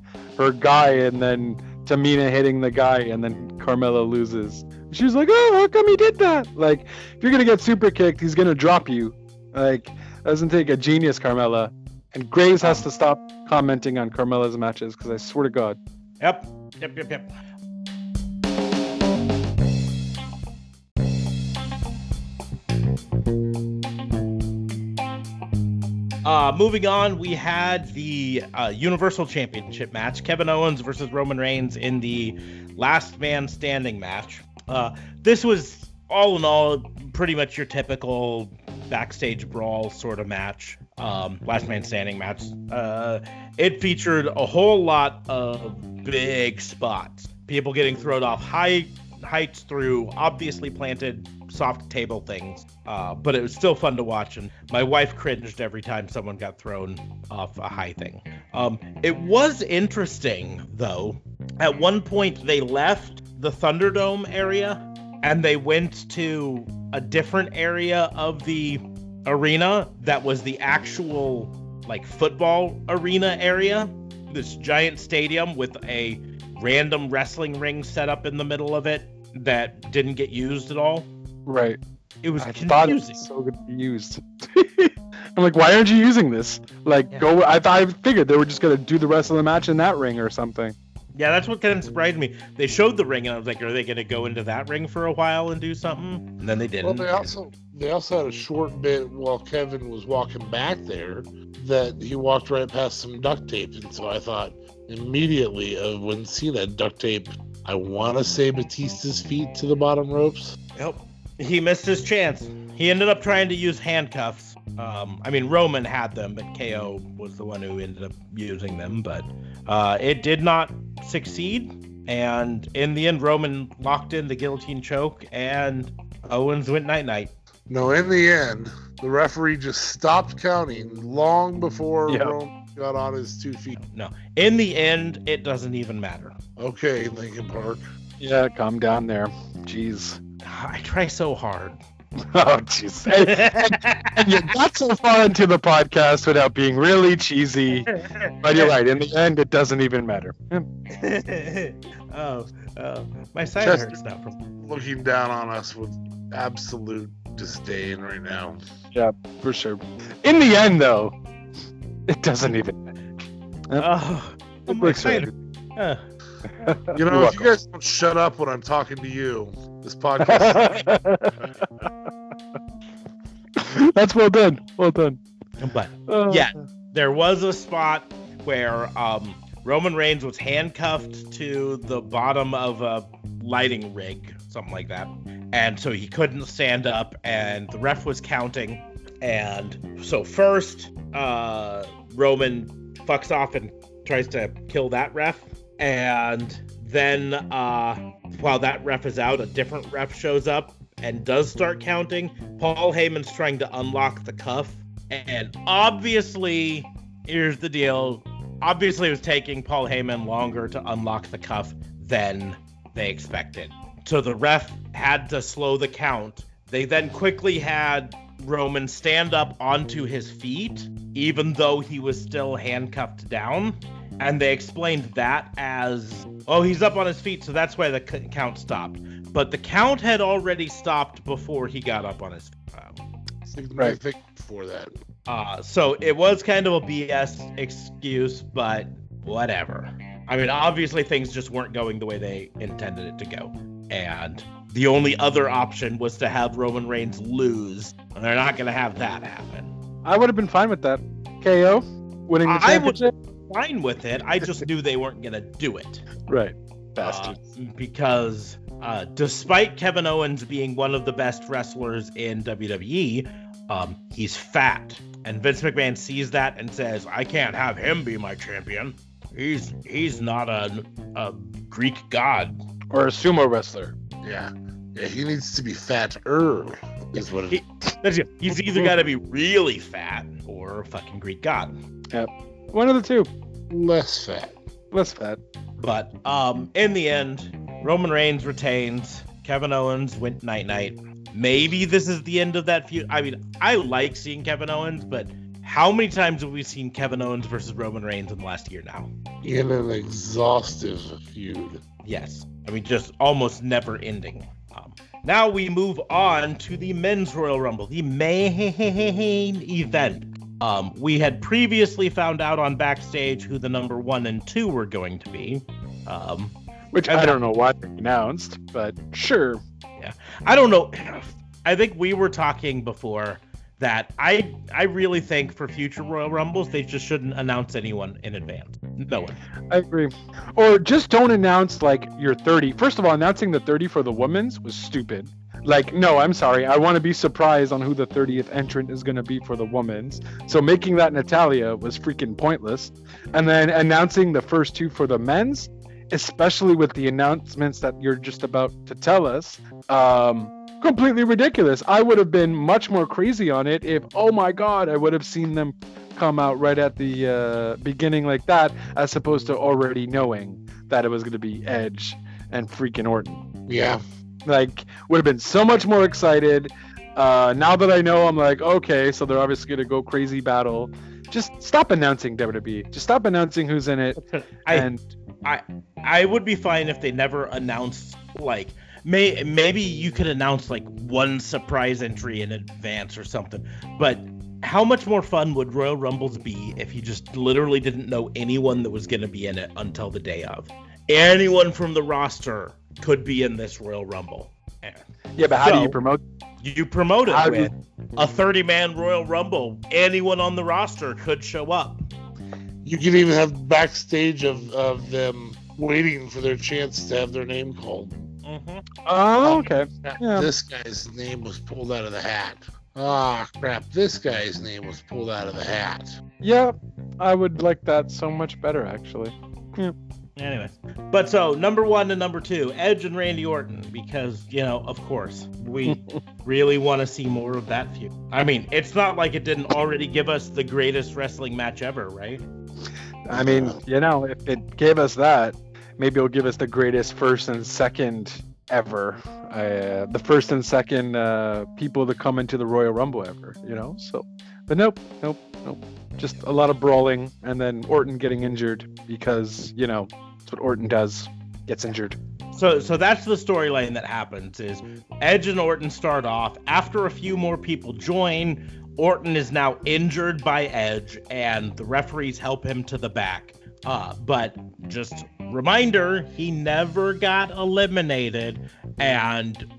guy, and then Tamina hitting the guy, and then Carmella loses. She was like, "Oh, how come he did that?" Like, if you're gonna get super kicked, he's gonna drop you. Like, doesn't take a genius, Carmella. And Graves has to stop commenting on Carmella's matches, because I swear to God. Yep. Moving on, we had the Universal Championship match, Kevin Owens versus Roman Reigns in the last man standing match. This was, all in all, pretty much your typical backstage brawl sort of match, last man standing match. It featured a whole lot of big spots, people getting thrown off high heights through obviously planted soft table things, but it was still fun to watch, and my wife cringed every time someone got thrown off a high thing. It was interesting though, at one point they left the Thunderdome area and they went to a different area of the arena that was the actual like football arena area, this giant stadium with a random wrestling ring set up in the middle of it that didn't get used at all. Right. It was confusing. Thought it was so confused. I'm like, why aren't you using this? Like, yeah. Go. I figured they were just going to do the rest of the match in that ring or something. Yeah, that's what kind of surprised me. They showed the ring, and I was like, are they going to go into that ring for a while and do something? And then they didn't. Well, they also had a short bit while Kevin was walking back there that he walked right past some duct tape. And so I thought immediately, I wouldn't see that duct tape. I want to say Batista's feet to the bottom ropes. Yep. He missed his chance. He ended up trying to use handcuffs. Roman had them, but KO was the one who ended up using them. But it did not succeed. And in the end, Roman locked in the guillotine choke, and Owens went night-night. No, in the end, the referee just stopped counting long before Roman got on his 2 feet. No, in the end, it doesn't even matter. Okay, Linkin Park. Yeah, calm down there. Jeez. I try so hard. Oh, jeez. And you got so far into the podcast without being really cheesy. But you're right. In the end, it doesn't even matter. Oh, my side just hurts now from looking down on us with absolute disdain right now. Yeah, for sure. In the end, though, it doesn't even matter. Oh, I'm excited. You know, if you guys don't shut up when I'm talking to you, this podcast. That's well done. Well done. But yeah, there was a spot where Roman Reigns was handcuffed to the bottom of a lighting rig, something like that. And so he couldn't stand up, and the ref was counting. And so first, Roman fucks off and tries to kill that ref. And then while that ref is out, a different ref shows up and does start counting. Paul Heyman's trying to unlock the cuff. And obviously, here's the deal. Obviously, it was taking Paul Heyman longer to unlock the cuff than they expected. So the ref had to slow the count. They then quickly had Roman stand up onto his feet, even though he was still handcuffed down. And they explained that as, oh, he's up on his feet, so that's why the count stopped. But the count had already stopped before he got up on his feet. Right. Before that. So it was kind of a BS excuse, but whatever. I mean, obviously things just weren't going the way they intended it to go. And the only other option was to have Roman Reigns lose. And they're not going to have that happen. I would have been fine with that. KO winning the championship. Fine with it. I just knew they weren't going to do it. Right. Bastards. Because despite Kevin Owens being one of the best wrestlers in WWE, he's fat. And Vince McMahon sees that and says, I can't have him be my champion. He's not a Greek god. Or a sumo wrestler. Yeah. Yeah, he needs to be fatter. Is what he's either got to be really fat or a fucking Greek god. Yep. One of the two. Less fat. But in the end, Roman Reigns retains. Kevin Owens went night-night. Maybe this is the end of that feud. I mean, I like seeing Kevin Owens, but how many times have we seen Kevin Owens versus Roman Reigns in the last year now? In an exhaustive feud. Yes. I mean, just almost never-ending. Now we move on to the Men's Royal Rumble, the main event. We had previously found out on Backstage who the number 1 and 2 were going to be. Which I don't know why they announced, but sure. Yeah, I don't know. I think we were talking before that I really think for future Royal Rumbles, they just shouldn't announce anyone in advance. No one. I agree. Or just don't announce, like, your 30. First of all, announcing the 30 for the women's was stupid. Like, no, I'm sorry. I want to be surprised on who the 30th entrant is going to be for the women's. So making that Natalya was freaking pointless. And then announcing the first 2 for the men's, especially with the announcements that you're just about to tell us, completely ridiculous. I would have been much more crazy on it if, oh my God, I would have seen them come out right at the beginning like that, as opposed to already knowing that it was going to be Edge and freaking Orton. Yeah. Like, would have been so much more excited. Now that I know, I'm like, okay, so they're obviously going to go crazy battle. just stop announcing WWE. Just stop announcing who's in it. I would be fine if they never announced, like, maybe you could announce like one surprise entry in advance or something. But how much more fun would Royal Rumbles be if you just literally didn't know anyone that was going to be in it until the day of? Anyone from the roster could be in this Royal Rumble. Yeah, but how do you promote? You promote it with a 30-man Royal Rumble. Anyone on the roster could show up. You can even have backstage of them waiting for their chance to have their name called. Mm-hmm. Oh, okay. Yeah. This guy's name was pulled out of the hat. Ah, crap. This guy's name was pulled out of the hat. Yeah, I would like that so much better, actually. Yeah. Anyway, but so number one and number two, Edge and Randy Orton, because, you know, of course, we really want to see more of that feud. I mean, it's not like it didn't already give us the greatest wrestling match ever, right? I mean, you know, if it gave us that, maybe it'll give us the greatest first and second ever. The first and second people to come into the Royal Rumble ever, you know? So, but nope. Just a lot of brawling, and then Orton getting injured because, you know, that's what Orton does, gets injured. So that's the storyline that happens is Edge and Orton start off. After a few more people join, Orton is now injured by Edge, and the referees help him to the back. But just reminder, he never got eliminated, and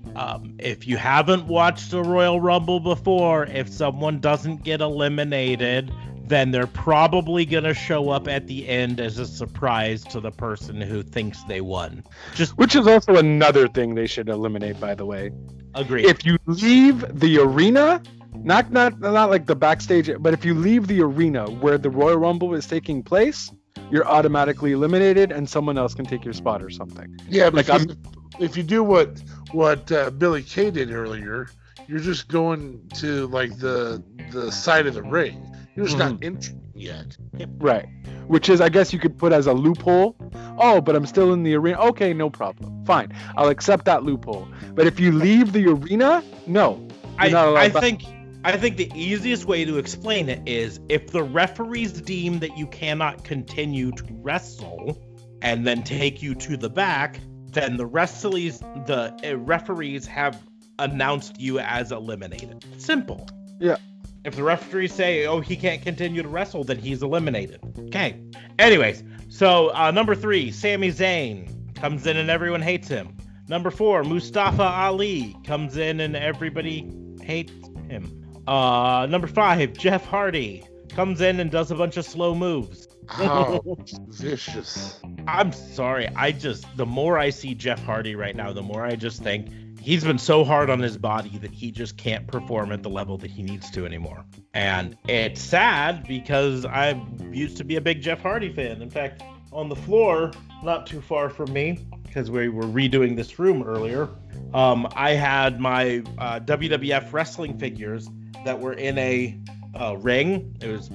if you haven't watched the Royal Rumble before, if someone doesn't get eliminated, then they're probably going to show up at the end as a surprise to the person who thinks they won. Which is also another thing they should eliminate, by the way. Agreed. If you leave the arena, not like the backstage, but if you leave the arena where the Royal Rumble is taking place, you're automatically eliminated and someone else can take your spot or something. Yeah, but like if you do what Billie Kay did earlier, you're just going to like the side of the ring. You're just not entering yet. Right. Which is, I guess you could put as a loophole. Oh, but I'm still in the arena. Okay, no problem. Fine. I'll accept that loophole. But if you leave the arena, no. I think the easiest way to explain it is if the referees deem that you cannot continue to wrestle and then take you to the back, then the referees have announced you as eliminated. Simple. Yeah. If the referees say, oh, he can't continue to wrestle, then he's eliminated. Okay. Anyways, so number three, Sami Zayn comes in and everyone hates him. Number four, Mustafa Ali comes in and everybody hates him. Number five, Jeff Hardy comes in and does a bunch of slow moves. Oh, vicious. I'm sorry. The more I see Jeff Hardy right now, the more I just think, he's been so hard on his body that he just can't perform at the level that he needs to anymore. And it's sad because I used to be a big Jeff Hardy fan. In fact, on the floor, not too far from me, because we were redoing this room earlier, I had my WWF wrestling figures that were in a ring. It was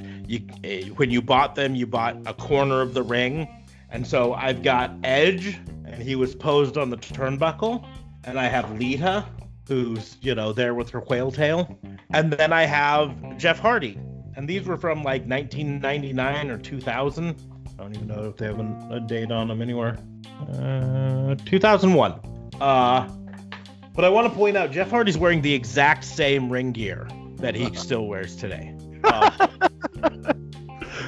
when you bought them, you bought a corner of the ring. And so I've got Edge, and he was posed on the turnbuckle. And I have Lita, who's, you know, there with her whale tail. And then I have Jeff Hardy. And these were from, like, 1999 or 2000. I don't even know if they have a date on them anywhere. 2001. But I want to point out, Jeff Hardy's wearing the exact same ring gear that he still wears today.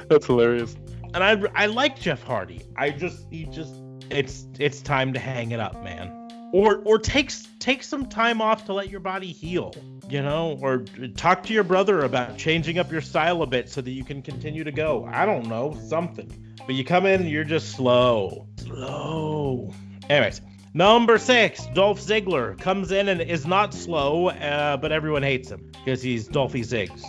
That's hilarious. And I like Jeff Hardy. It's time to hang it up, man. Or take some time off to let your body heal, you know, or talk to your brother about changing up your style a bit so that you can continue to go. I don't know, something. But you come in and you're just slow. Anyways, number six, Dolph Ziggler comes in and is not slow, but everyone hates him because he's Dolphy Ziggs.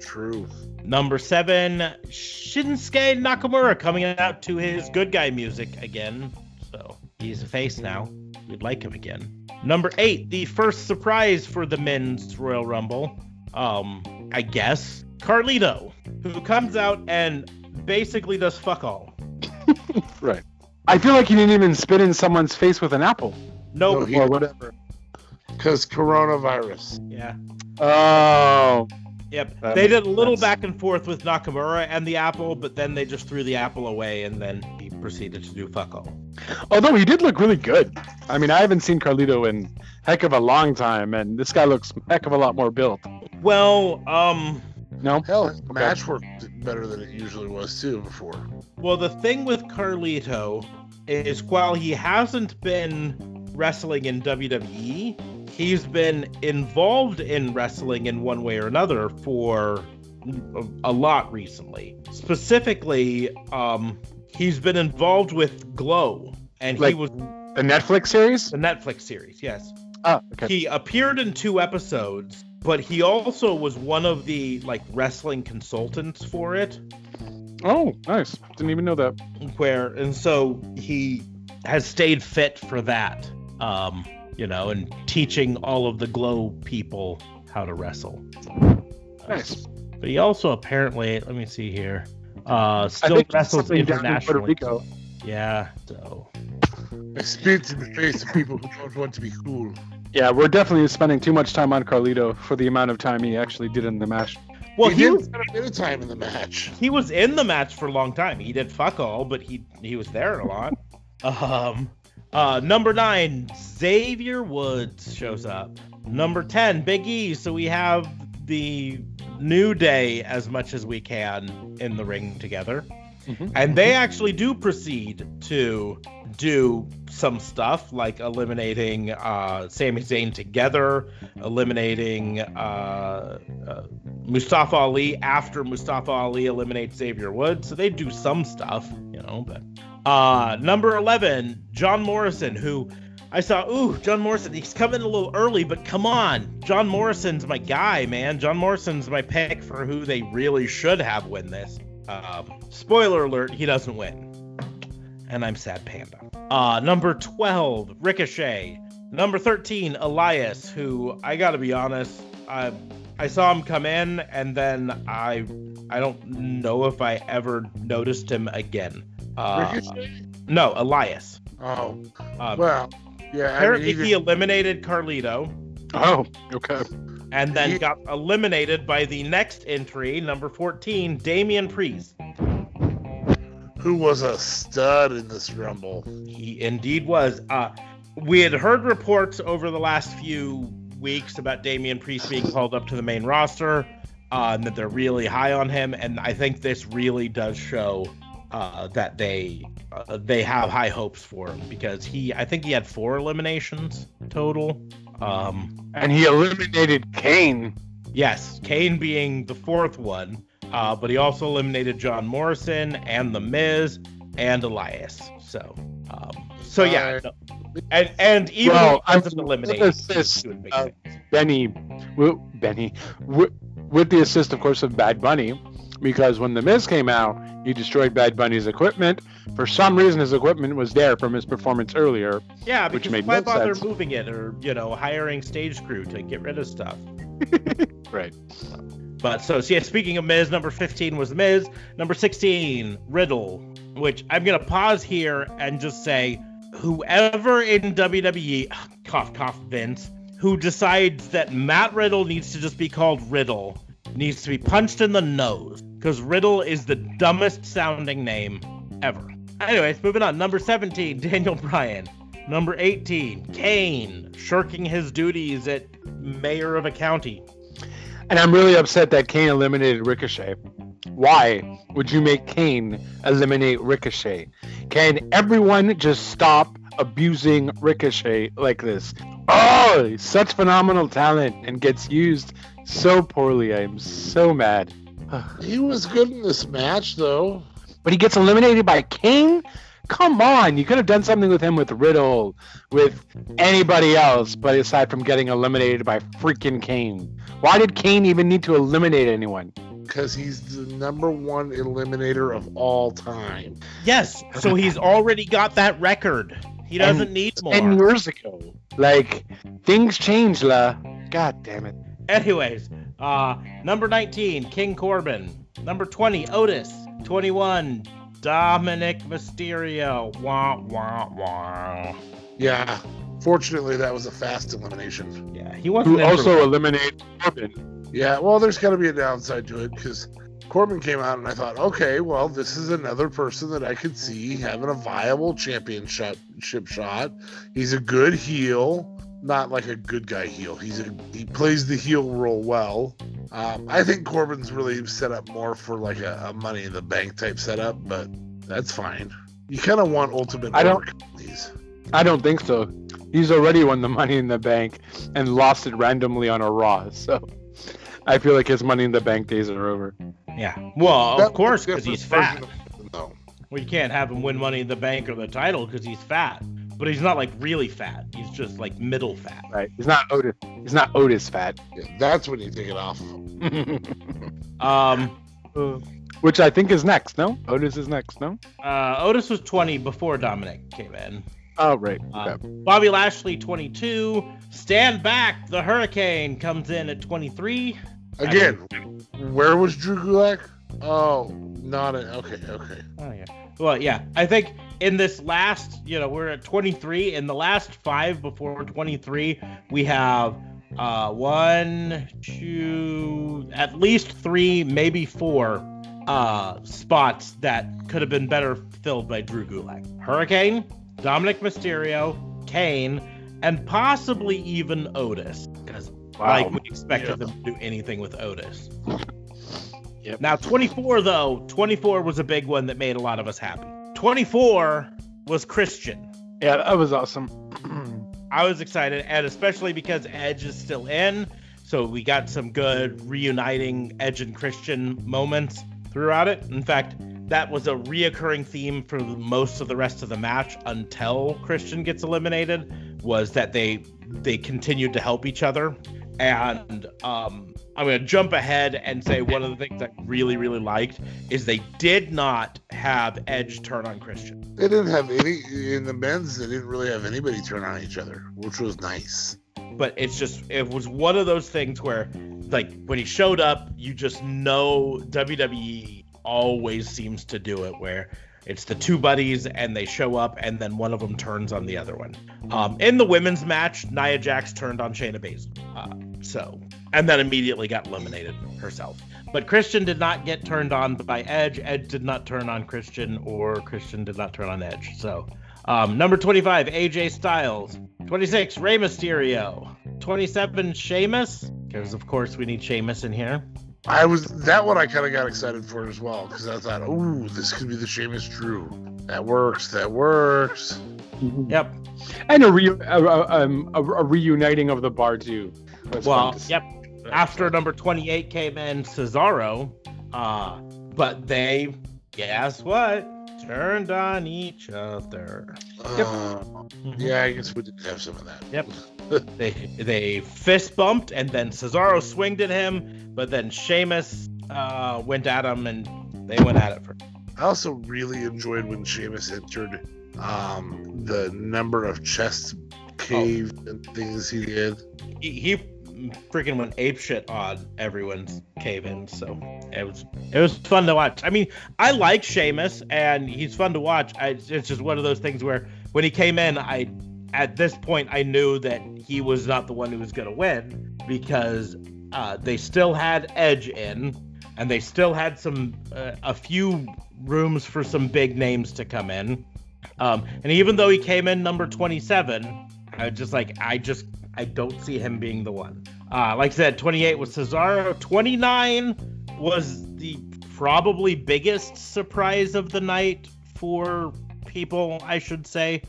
True. Number seven, Shinsuke Nakamura coming out to his good guy music again. So he's a face now. We'd like him again. Number eight, the first surprise for the men's Royal Rumble, I guess, Carlito, who comes out and basically does fuck all. Right. I feel like he didn't even spit in someone's face with an apple. Nope. No, or whatever. Because coronavirus. Yeah. Oh. Yep. They did a little back and forth with Nakamura and the apple, but then they just threw the apple away, and then he proceeded to do fuck all. Although he did look really good. I mean, I haven't seen Carlito in heck of a long time, and this guy looks heck of a lot more built. Well, No? Hell, his match worked better than it usually was, too, before. Well, the thing with Carlito is while he hasn't been wrestling in WWE... he's been involved in wrestling in one way or another for a lot recently. Specifically, he's been involved with GLOW, and like he was the Netflix series. The Netflix series, yes. Oh, okay. He appeared in 2 episodes, but he also was one of the wrestling consultants for it. Oh, nice! Didn't even know that. And so he has stayed fit for that. You know, and teaching all of the GLOW people how to wrestle. Nice. But he also apparently, let me see here, still wrestles internationally. Yeah, so. I spit in the face of people who don't want to be cool. Yeah, we're definitely spending too much time on Carlito for the amount of time he actually did in the match. Well, he did spend a bit of time in the match. He was in the match for a long time. He did fuck all, but he was there a lot. Number 9, Xavier Woods shows up. Number 10, Big E. So we have the New Day as much as we can in the ring together. Mm-hmm. And they actually do proceed to do some stuff, like eliminating Sami Zayn together, eliminating Mustafa Ali after Mustafa Ali eliminates Xavier Woods. So they do some stuff, you know, but... number 11, John Morrison, who I saw, John Morrison, he's coming a little early, but come on. John Morrison's my guy, man. John Morrison's my pick for who they really should have win this. Spoiler alert, he doesn't win. And I'm sad panda. Number 12, Ricochet. Number 13, Elias, who, I gotta be honest, I saw him come in, and then I don't know if I ever noticed him again. No, Elias. Oh, well, yeah. Apparently he eliminated Carlito. Oh, okay. And then got eliminated by the next entry, number 14, Damian Priest, who was a stud in this Rumble. He indeed was. We had heard reports over the last few weeks about Damian Priest being called up to the main roster, and that they're really high on him. And I think this really does show that they have high hopes for him, because I think he had 4 eliminations total. And he eliminated Kane. Yes, Kane being the 4th one. But he also eliminated John Morrison and The Miz and Elias. So, and even with elimination, Benny, with the assist, of course, of Bad Bunny. Because when The Miz came out, he destroyed Bad Bunny's equipment. For some reason, his equipment was there from his performance earlier. Yeah, because why bother moving it or, hiring stage crew to get rid of stuff? Right. But so, speaking of Miz, number 15 was Miz. Number 16, Riddle, which I'm going to pause here and just say, whoever in WWE, cough, cough, Vince, who decides that Matt Riddle needs to just be called Riddle, needs to be punched in the nose, because Riddle is the dumbest sounding name ever. Anyways, moving on. Number 17, Daniel Bryan. Number 18, Kane, shirking his duties at mayor of a county. And I'm really upset that Kane eliminated Ricochet. Why would you make Kane eliminate Ricochet? Can everyone just stop abusing Ricochet like this? Oh, he's such phenomenal talent and gets used so poorly. I am so mad. He was good in this match, though. But he gets eliminated by Kane? Come on, you could have done something with him, with Riddle, with anybody else, but aside from getting eliminated by freaking Kane. Why did Kane even need to eliminate anyone? Because he's the number one eliminator of all time. Yes, so he's already got that record. He doesn't need more. 10 years ago. Things change, la. God damn it. Anyways, number 19, King Corbin. Number 20, Otis. 21, Dominic Mysterio. Wah, wah, wah. Yeah, fortunately, that was a fast elimination. Yeah, he wasn't eliminated Corbin. Yeah, well, there's got to be a downside to it, because Corbin came out and I thought, okay, well, this is another person that I could see having a viable championship shot. He's a good heel, not like a good guy heel. He plays the heel role well. I think Corbin's really set up more for like a Money in the Bank type setup, but that's fine. You kind of want ultimate work in these. I don't think so. He's already won the Money in the Bank and lost it randomly on a Raw, so I feel like his Money in the Bank days are over. Yeah. Well, of course, because he's fat. Well, you can't have him win Money in the Bank or the title because he's fat. But he's not like really fat. He's just like middle fat. Right. He's not Otis. He's not Otis fat. Yeah, that's when you take it off of him. Which I think is next, no? Otis is next, no? Otis was 20 before Dominic came in. Oh, right. Okay. Bobby Lashley, 22. Stand back. The Hurricane comes in at 23. Again, where was Drew Gulak? Oh, not it. Okay. Oh, yeah. Well, yeah. I think in this last, we're at 23. In the last five before 23, we have one, two, at least three, maybe four spots that could have been better filled by Drew Gulak. Hurricane, Dominic Mysterio, Kane, and possibly even Otis. Because, we expected them to do anything with Otis. Yep. Now, 24, though. 24 was a big one that made a lot of us happy. 24 was Christian. Yeah, that was awesome. I was excited, and especially because Edge is still in. So we got some good reuniting Edge and Christian moments throughout it. In fact, that was a reoccurring theme for most of the rest of the match until Christian gets eliminated, was that they continued to help each other. And I'm going to jump ahead and say one of the things I really, really liked is they did not have Edge turn on Christian. They didn't have any, in the men's, they didn't really have anybody turn on each other, which was nice. But it was one of those things where, like, when he showed up, you just know WWE always seems to do it where it's the two buddies and they show up and then one of them turns on the other one. In the women's match, Nia Jax turned on Shayna Baszler. And then immediately got eliminated herself. But Christian did not get turned on by Edge. Edge did not turn on Christian, or Christian did not turn on Edge. So, number 25, AJ Styles. 26, Rey Mysterio. 27, Sheamus. Because, of course, we need Sheamus in here. That one I kind of got excited for as well, because I thought, ooh, this could be the Sheamus Drew. That works. Yep. And a reuniting of the Bar, too. Yep. After number 28 came in, Cesaro. But they, guess what? Turned on each other. Yep. Yeah, I guess we did have some of that. Yep. They fist bumped, and then Cesaro swinged at him, but then Sheamus went at him, and they went at it for. I also really enjoyed when Sheamus entered the number of chest cave and things he did. He freaking went apeshit on everyone's cave-in, so it was fun to watch. I mean, I like Sheamus, and he's fun to watch. It's just one of those things where when he came in, at this point, I knew that he was not the one who was going to win, because they still had Edge in, and they still had some a few rooms for some big names to come in. And even though he came in number 27, I was just like, I don't see him being the one. Like I said, 28 was Cesaro. 29 was the probably biggest surprise of the night for people, I should say.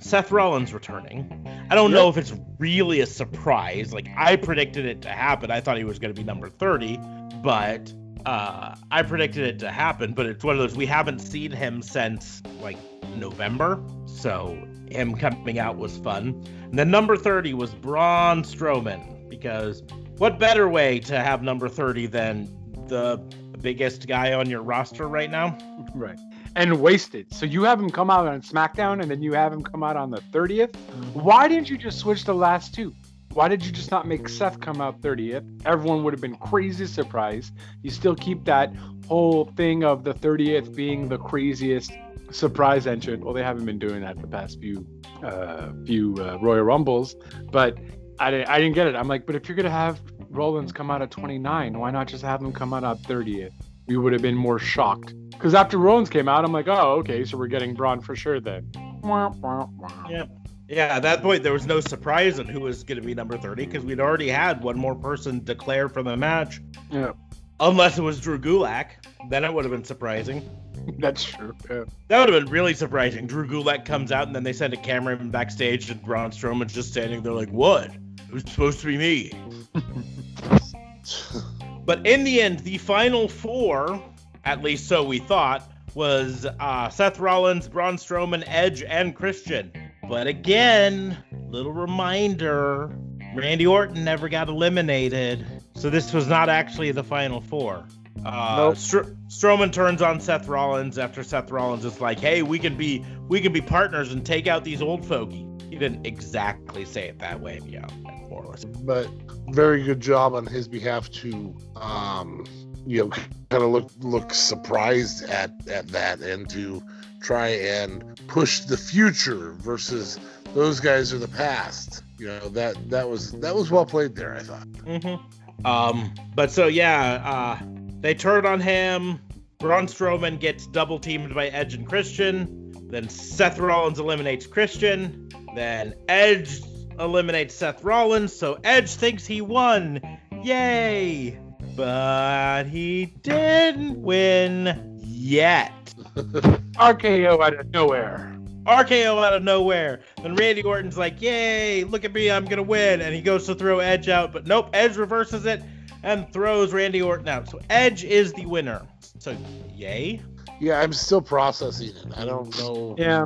Seth Rollins returning. I don't know if it's really a surprise. Like, I predicted it to happen. I thought he was going to be number 30, but I predicted it to happen. But it's one of those, we haven't seen him since, like, November, so him coming out was fun. And then number 30 was Braun Strowman, because what better way to have number 30 than the biggest guy on your roster right now? Right. And wasted. So you have him come out on SmackDown, and then you have him come out on the 30th? Why didn't you just switch the last two? Why did you just not make Seth come out 30th? Everyone would have been crazy surprised. You still keep that whole thing of the 30th being the craziest surprise entrant. Well, they haven't been doing that the past few Royal Rumbles, but I didn't get it. I'm like, but if you're gonna have Rollins come out at 29? Why not just have him come out at 30th? We would have been more shocked. Because after Rollins came out, I'm like, oh, okay, so we're getting Braun for sure then. Yeah. Yeah, at that point, there was no surprise in who was going to be number 30 because we'd already had one more person declare for the match. Yeah. Unless it was Drew Gulak. Then it would have been surprising. That's true. Yeah. That would have been really surprising. Drew Gulak comes out and then they send a cameraman backstage and Braun Strowman's just standing there like, what? It was supposed to be me. But in the end, the final four, at least so we thought, was Seth Rollins, Braun Strowman, Edge, and Christian. But again, little reminder, Randy Orton never got eliminated. So this was not actually the final four. Nope. Strowman turns on Seth Rollins after Seth Rollins is like, hey, we can be partners and take out these old fogey. He didn't exactly say it that way, yeah, more or less. But very good job on his behalf to kind of look surprised at that and to try and push the future versus those guys are the past. You know, that was well played there, I thought. Mm-hmm. But so yeah, they turn on him. Braun Strowman gets double teamed by Edge and Christian. Then Seth Rollins eliminates Christian. Then Edge eliminates Seth Rollins. So Edge thinks he won. Yay! But he didn't win yet. RKO out of nowhere. Then Randy Orton's like, yay, look at me, I'm going to win. And he goes to throw Edge out. But nope, Edge reverses it and throws Randy Orton out. So Edge is the winner. So yay. Yeah, I'm still processing it. I don't know. Yeah.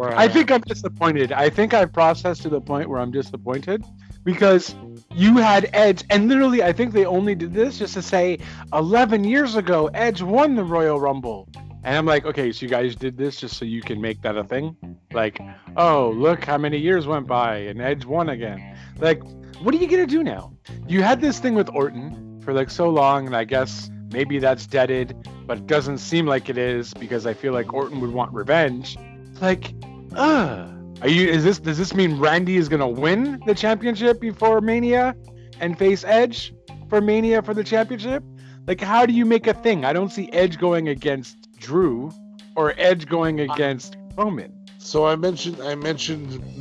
I think I'm disappointed. I think I've processed to the point where I'm disappointed because you had Edge, and literally I think they only did this just to say 11 years ago, Edge won the Royal Rumble. And I'm like, okay, so you guys did this just so you can make that a thing? Like, oh, look how many years went by and Edge won again. Like, what are you going to do now? You had this thing with Orton for like so long, and I guess maybe that's deaded, but it doesn't seem like it is because I feel like Orton would want revenge. Like, does this mean Randy is gonna win the championship before Mania and face Edge for Mania for the championship? Like, how do you make a thing? I don't see Edge going against Drew or Edge going against Roman. So I mentioned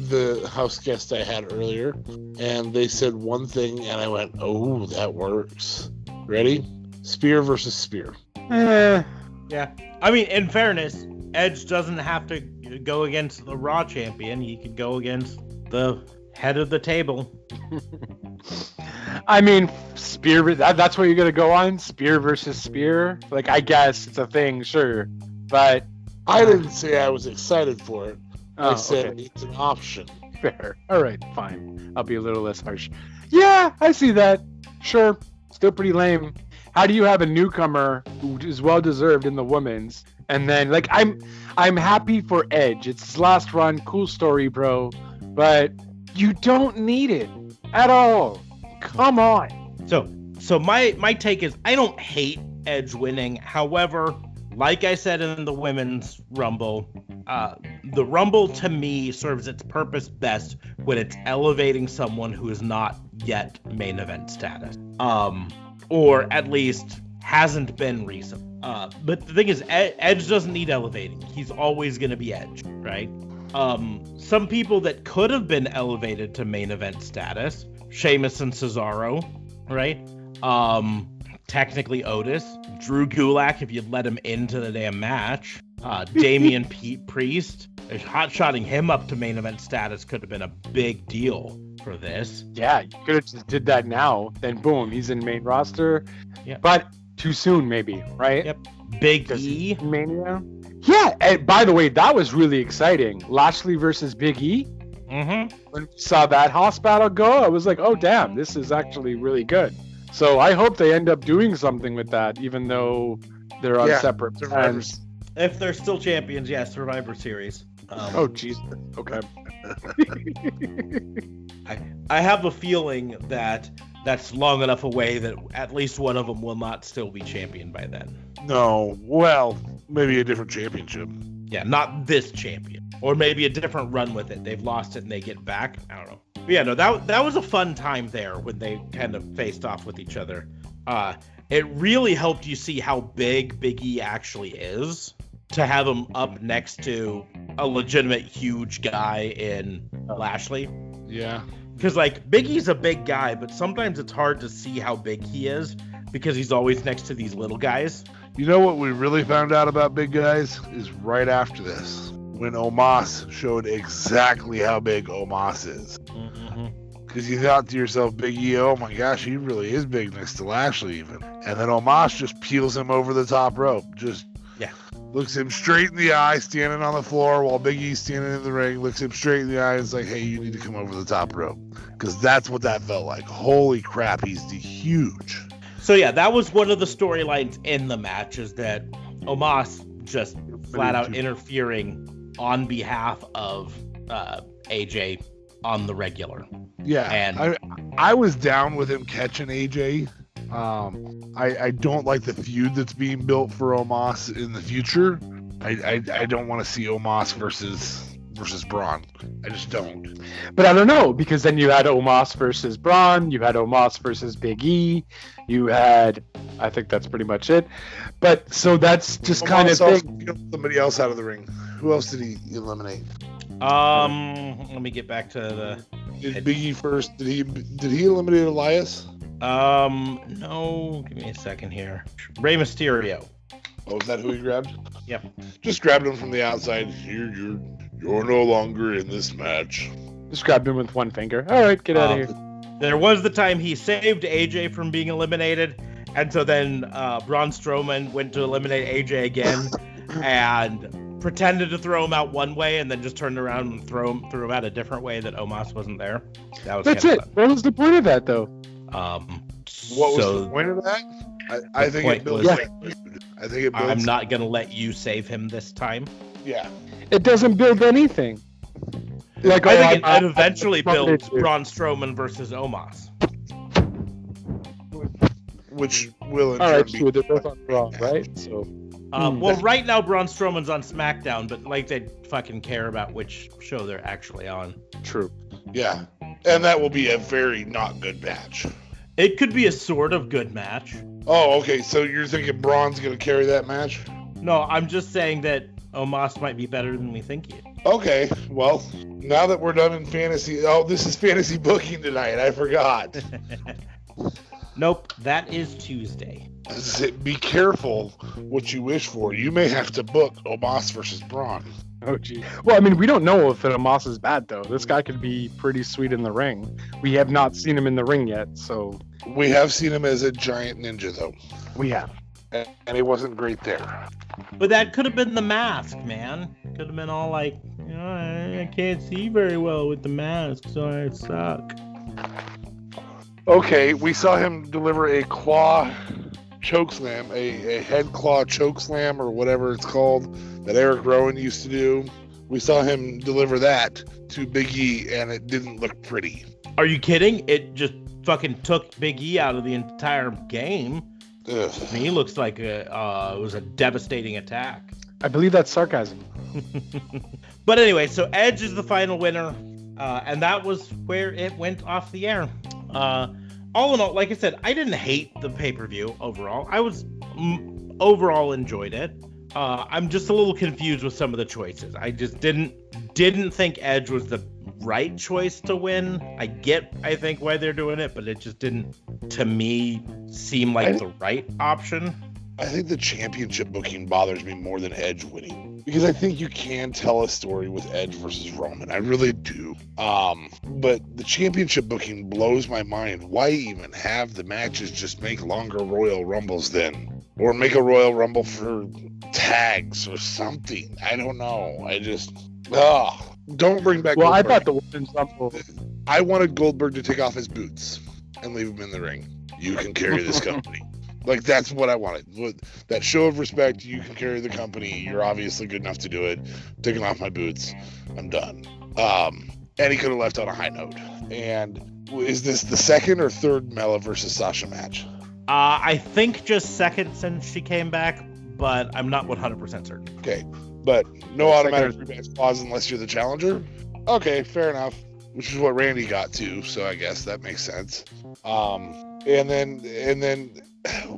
the house guest I had earlier, and they said one thing, and I went, "Oh, that works." Ready? Spear versus spear. Yeah. I mean, in fairness, Edge doesn't have to go against the Raw champion. He could go against the head of the table. I mean, spear, that's what you're going to go on? Spear versus spear? Like, I guess it's a thing, sure. But I didn't say I was excited for it. I said It's an option. Fair. All right, fine. I'll be a little less harsh. Yeah, I see that. Sure. Still pretty lame. How do you have a newcomer who is well-deserved in the women's? And then, like, I'm happy for Edge. It's his last run. Cool story, bro. But you don't need it at all. Come on. So my take is I don't hate Edge winning. However, like I said in the Women's Rumble, the Rumble to me serves its purpose best when it's elevating someone who is not yet main event status. Or at least hasn't been recently. But the thing is, Edge doesn't need elevating. He's always going to be Edge, right? Some people that could have been elevated to main event status, Sheamus and Cesaro, right? Technically Otis, Drew Gulak, if you'd let him into the damn match, Damian Priest, hot-shotting him up to main event status could have been a big deal for this. Yeah, you could have just did that now, then boom, he's in main roster. Yeah. But too soon, maybe, right? Yep. Big E Mania. Yeah, and by the way, that was really exciting. Lashley versus Big E. Mm-hmm. When we saw that house battle go, I was like, oh, damn, this is actually really good. So I hope they end up doing something with that, even though they're on separate plans. If they're still champions, yeah, Survivor Series. Oh, Jesus. Okay. I have a feeling that that's long enough away that at least one of them will not still be champion by then. No, well, maybe a different championship. Yeah, not this champion. Or maybe a different run with it. They've lost it and they get back. I don't know. Yeah, no, that was a fun time there when they kind of faced off with each other. It really helped you see how big Big E actually is to have him up next to a legitimate huge guy in Lashley. Yeah. Because, like, Big E's a big guy, but sometimes it's hard to see how big he is because he's always next to these little guys. You know what we really found out about big guys is right after this, when Omos showed exactly how big Omos is. Because you thought to yourself, Big E, oh my gosh, he really is big next to Lashley even. And then Omos just peels him over the top rope. Just looks him straight in the eye, standing on the floor while Big E's standing in the ring, looks him straight in the eye and is like, hey, you need to come over the top rope. Because that's what that felt like. Holy crap, he's the huge. So yeah, that was one of the storylines in the match, is that Omos just flat out interfering on behalf of AJ on the regular. Yeah, and I was down with him catching AJ. I don't like the feud that's being built for Omos in the future. I don't want to see Omos versus Braun. I just don't. But I don't know, because then you had Omos versus Braun, you had Omos versus Big E, you had, I think that's pretty much it. But so that's just Omos kind of big. Somebody else out of the ring. Who else did he eliminate? Let me get back to the. Did Big E first? Did he eliminate Elias? No. Give me a second here. Rey Mysterio. Oh, is that who he grabbed? Yep. Just grabbed him from the outside. You're no longer in this match. Just grabbed him with one finger. All right, get out of here. There was the time he saved AJ from being eliminated, and so then Braun Strowman went to eliminate AJ again, and pretended to throw him out one way, and then just turned around and threw him out a different way that Omos wasn't there. That's it. Fun. What was the point of that, though? What was the point of that? I think it builds. I think it builds. I'm not gonna let you save him this time. Yeah. It doesn't build anything. Like I think it eventually builds Braun Strowman versus Omos, which will. All right, sure, they're both on Raw, right? So. Well, right now Braun Strowman's on SmackDown, but like they fucking care about which show they're actually on. True. Yeah, and that will be a very not good match. It could be a sort of good match. Oh, okay. So you're thinking Braun's going to carry that match? No, I'm just saying that Omos might be better than we think he is. Okay. Well, now that we're done in fantasy. Oh, this is fantasy booking tonight. I forgot. Nope. That is Tuesday. Be careful what you wish for. You may have to book Omos versus Braun. Oh, gee. Well, I mean, we don't know if Omos is bad, though. This guy could be pretty sweet in the ring. We have not seen him in the ring yet, so... We have seen him as a giant ninja, though. We have. And he wasn't great there. But that could have been the mask, man. Could have been all like, oh, I can't see very well with the mask, so I suck. Okay, we saw him deliver a claw... chokeslam, a head claw chokeslam or whatever it's called that Eric Rowan used to do. We saw him deliver that to Big E, and it didn't look pretty. Are you kidding? It just fucking took Big E out of the entire game. Ugh. I mean, he looks like it was a devastating attack. I believe that's sarcasm. But anyway, so Edge is the final winner, and that was where it went off the air. All in all, like I said, I didn't hate the pay-per-view overall. I was overall enjoyed it. I'm just a little confused with some of the choices. I just didn't think Edge was the right choice to win. I think why they're doing it, but it just didn't, to me, seem like the right option. I think the championship booking bothers me more than Edge winning, because I think you can tell a story with Edge versus Roman. I really do. But the championship booking blows my mind. Why even have the matches? Just make longer Royal Rumbles then, or make a Royal Rumble for tags or something. I don't know. I just don't bring back. Well, Goldberg. I thought the Women's Rumble. I wanted Goldberg to take off his boots and leave him in the ring. You can carry this company. Like, that's what I wanted. That show of respect, you can carry the company. You're obviously good enough to do it. I'm taking off my boots. I'm done. And he could have left on a high note. And is this the second or third Mella versus Sasha match? I think just second since she came back, but I'm not 100% certain. Okay. But no automatic rematch clause unless you're the challenger? Okay, fair enough. which is what Randy got to, so I guess that makes sense. And then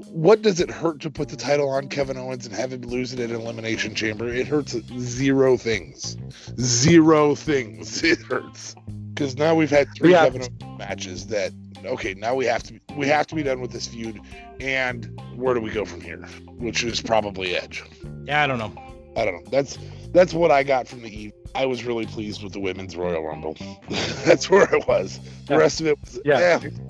what does it hurt to put the title on Kevin Owens and have him lose it at an Elimination Chamber? It hurts zero things. Zero things. It hurts. Because now we've had three Kevin Owens matches that, okay, now we have to be done with this feud, and where do we go from here? Which is probably Edge. Yeah, I don't know. That's what I got from the evening. I was really pleased with the Women's Royal Rumble. That's where I was. The rest of it was,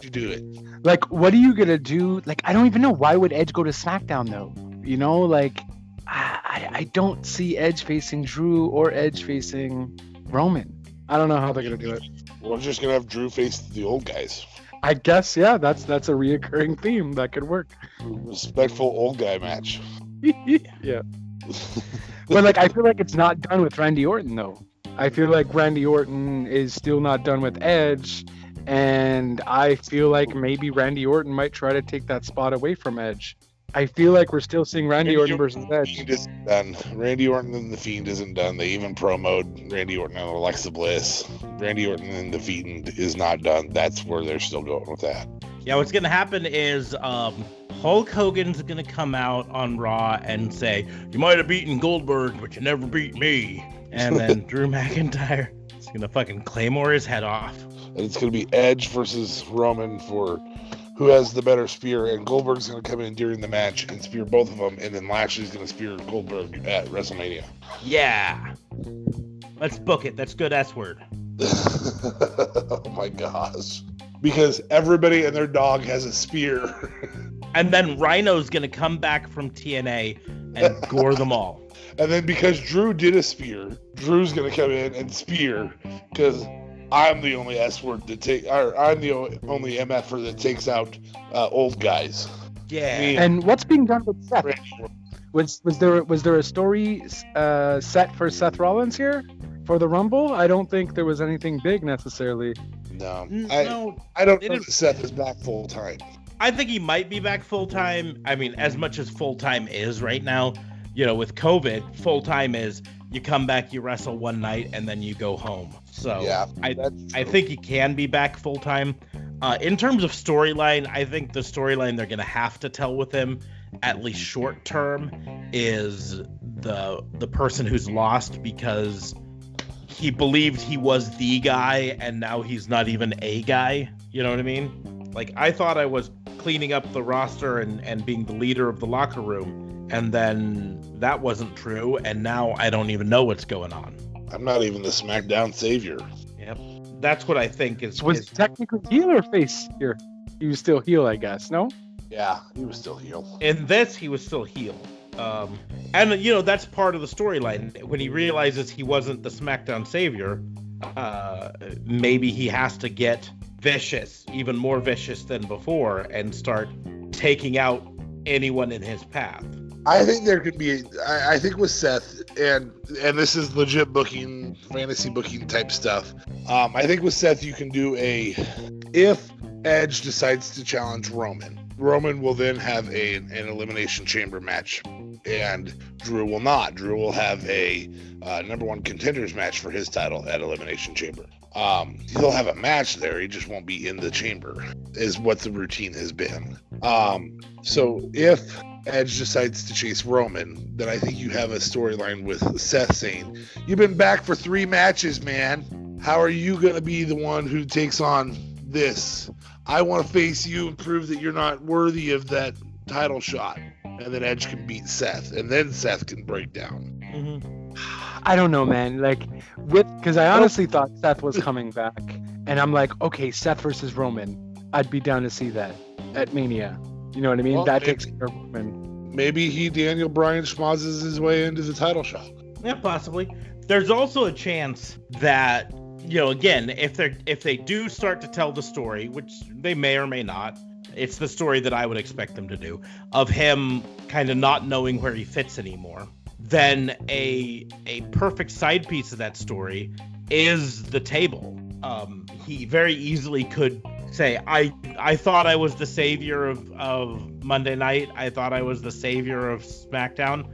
you do it. Like, what are you going to do? Like, I don't even know. Why would Edge go to SmackDown, though? You know, like, I don't see Edge facing Drew or Edge facing Roman. I don't know how they're going to do it. We're just going to have Drew face the old guys. I guess, yeah, that's a reoccurring theme. That could work. Respectful old guy match. Yeah. But, like, I feel like it's not done with Randy Orton, though. I feel like Randy Orton is still not done with Edge, and I feel like maybe Randy Orton might try to take that spot away from Edge. I feel like we're still seeing Randy Orton versus Edge. Fiend isn't done. Randy Orton and The Fiend isn't done. They even promoed Randy Orton and Alexa Bliss. Randy Orton and The Fiend is not done. That's where they're still going with that. Yeah, what's going to happen is Hulk Hogan's going to come out on Raw and say, you might have beaten Goldberg, but you never beat me. And then Drew McIntyre is going to fucking claymore his head off. And it's going to be Edge versus Roman for who has the better spear, and Goldberg's going to come in during the match and spear both of them, and then Lashley's going to spear Goldberg at WrestleMania. Yeah. Let's book it. That's good S-word. Oh, my gosh. Because everybody and their dog has a spear. And then Rhino's going to come back from TNA and gore them all. And then because Drew did a spear, Drew's going to come in and spear, because I'm the only S-word that take. Or I'm the only MF-er that takes out old guys. Yeah. And what's being done with Seth? Was there a story set for Seth Rollins here for the Rumble? I don't think there was anything big necessarily. No. I don't know that Seth is back full time. I think he might be back full time. I mean, as much as full time is right now, you know, with COVID, full time is you come back, you wrestle one night, and then you go home. So yeah, I think he can be back full time. In terms of storyline, I think the storyline they're gonna have to tell with him, at least short term, is the person who's lost because he believed he was the guy and now he's not even a guy. You know what I mean? Like, I thought I was cleaning up the roster and being the leader of the locker room, and then that wasn't true, and now I don't even know what's going on. I'm not even the SmackDown savior. Yep. That's what I think is... Was technically heel or face here? He was still heel, I guess, no? Yeah, he was still heel. In this, he was still heel. And, you know, that's part of the storyline. When he realizes he wasn't the SmackDown savior, maybe he has to get vicious, even more vicious than before, and start taking out anyone in his path. I think there could be... I think with Seth, and this is legit booking, fantasy booking type stuff, I think with Seth you can do a... If Edge decides to challenge Roman will then have an Elimination Chamber match, and Drew will not. Drew will have a number one contenders match for his title at Elimination Chamber. He'll have a match there, he just won't be in the chamber, is what the routine has been. So if Edge decides to chase Roman, then I think you have a storyline with Seth saying, you've been back for 3 matches, man. How are you going to be the one who takes on this? I want to face you and prove that you're not worthy of that title shot. And then Edge can beat Seth. And then Seth can break down. Mm-hmm. I don't know, man. Like, because I honestly thought Seth was coming back. And I'm like, okay, Seth versus Roman. I'd be down to see that at Mania. You know what I mean? Well, that takes care of Roman. Maybe he, Daniel Bryan, schmozzes his way into the title shot. Yeah, possibly. There's also a chance that... You know, again, if they do start to tell the story, which they may or may not, it's the story that I would expect them to do, of him kind of not knowing where he fits anymore, then a perfect side piece of that story is the table. He very easily could say, I thought I was the savior of Monday night. I thought I was the savior of SmackDown.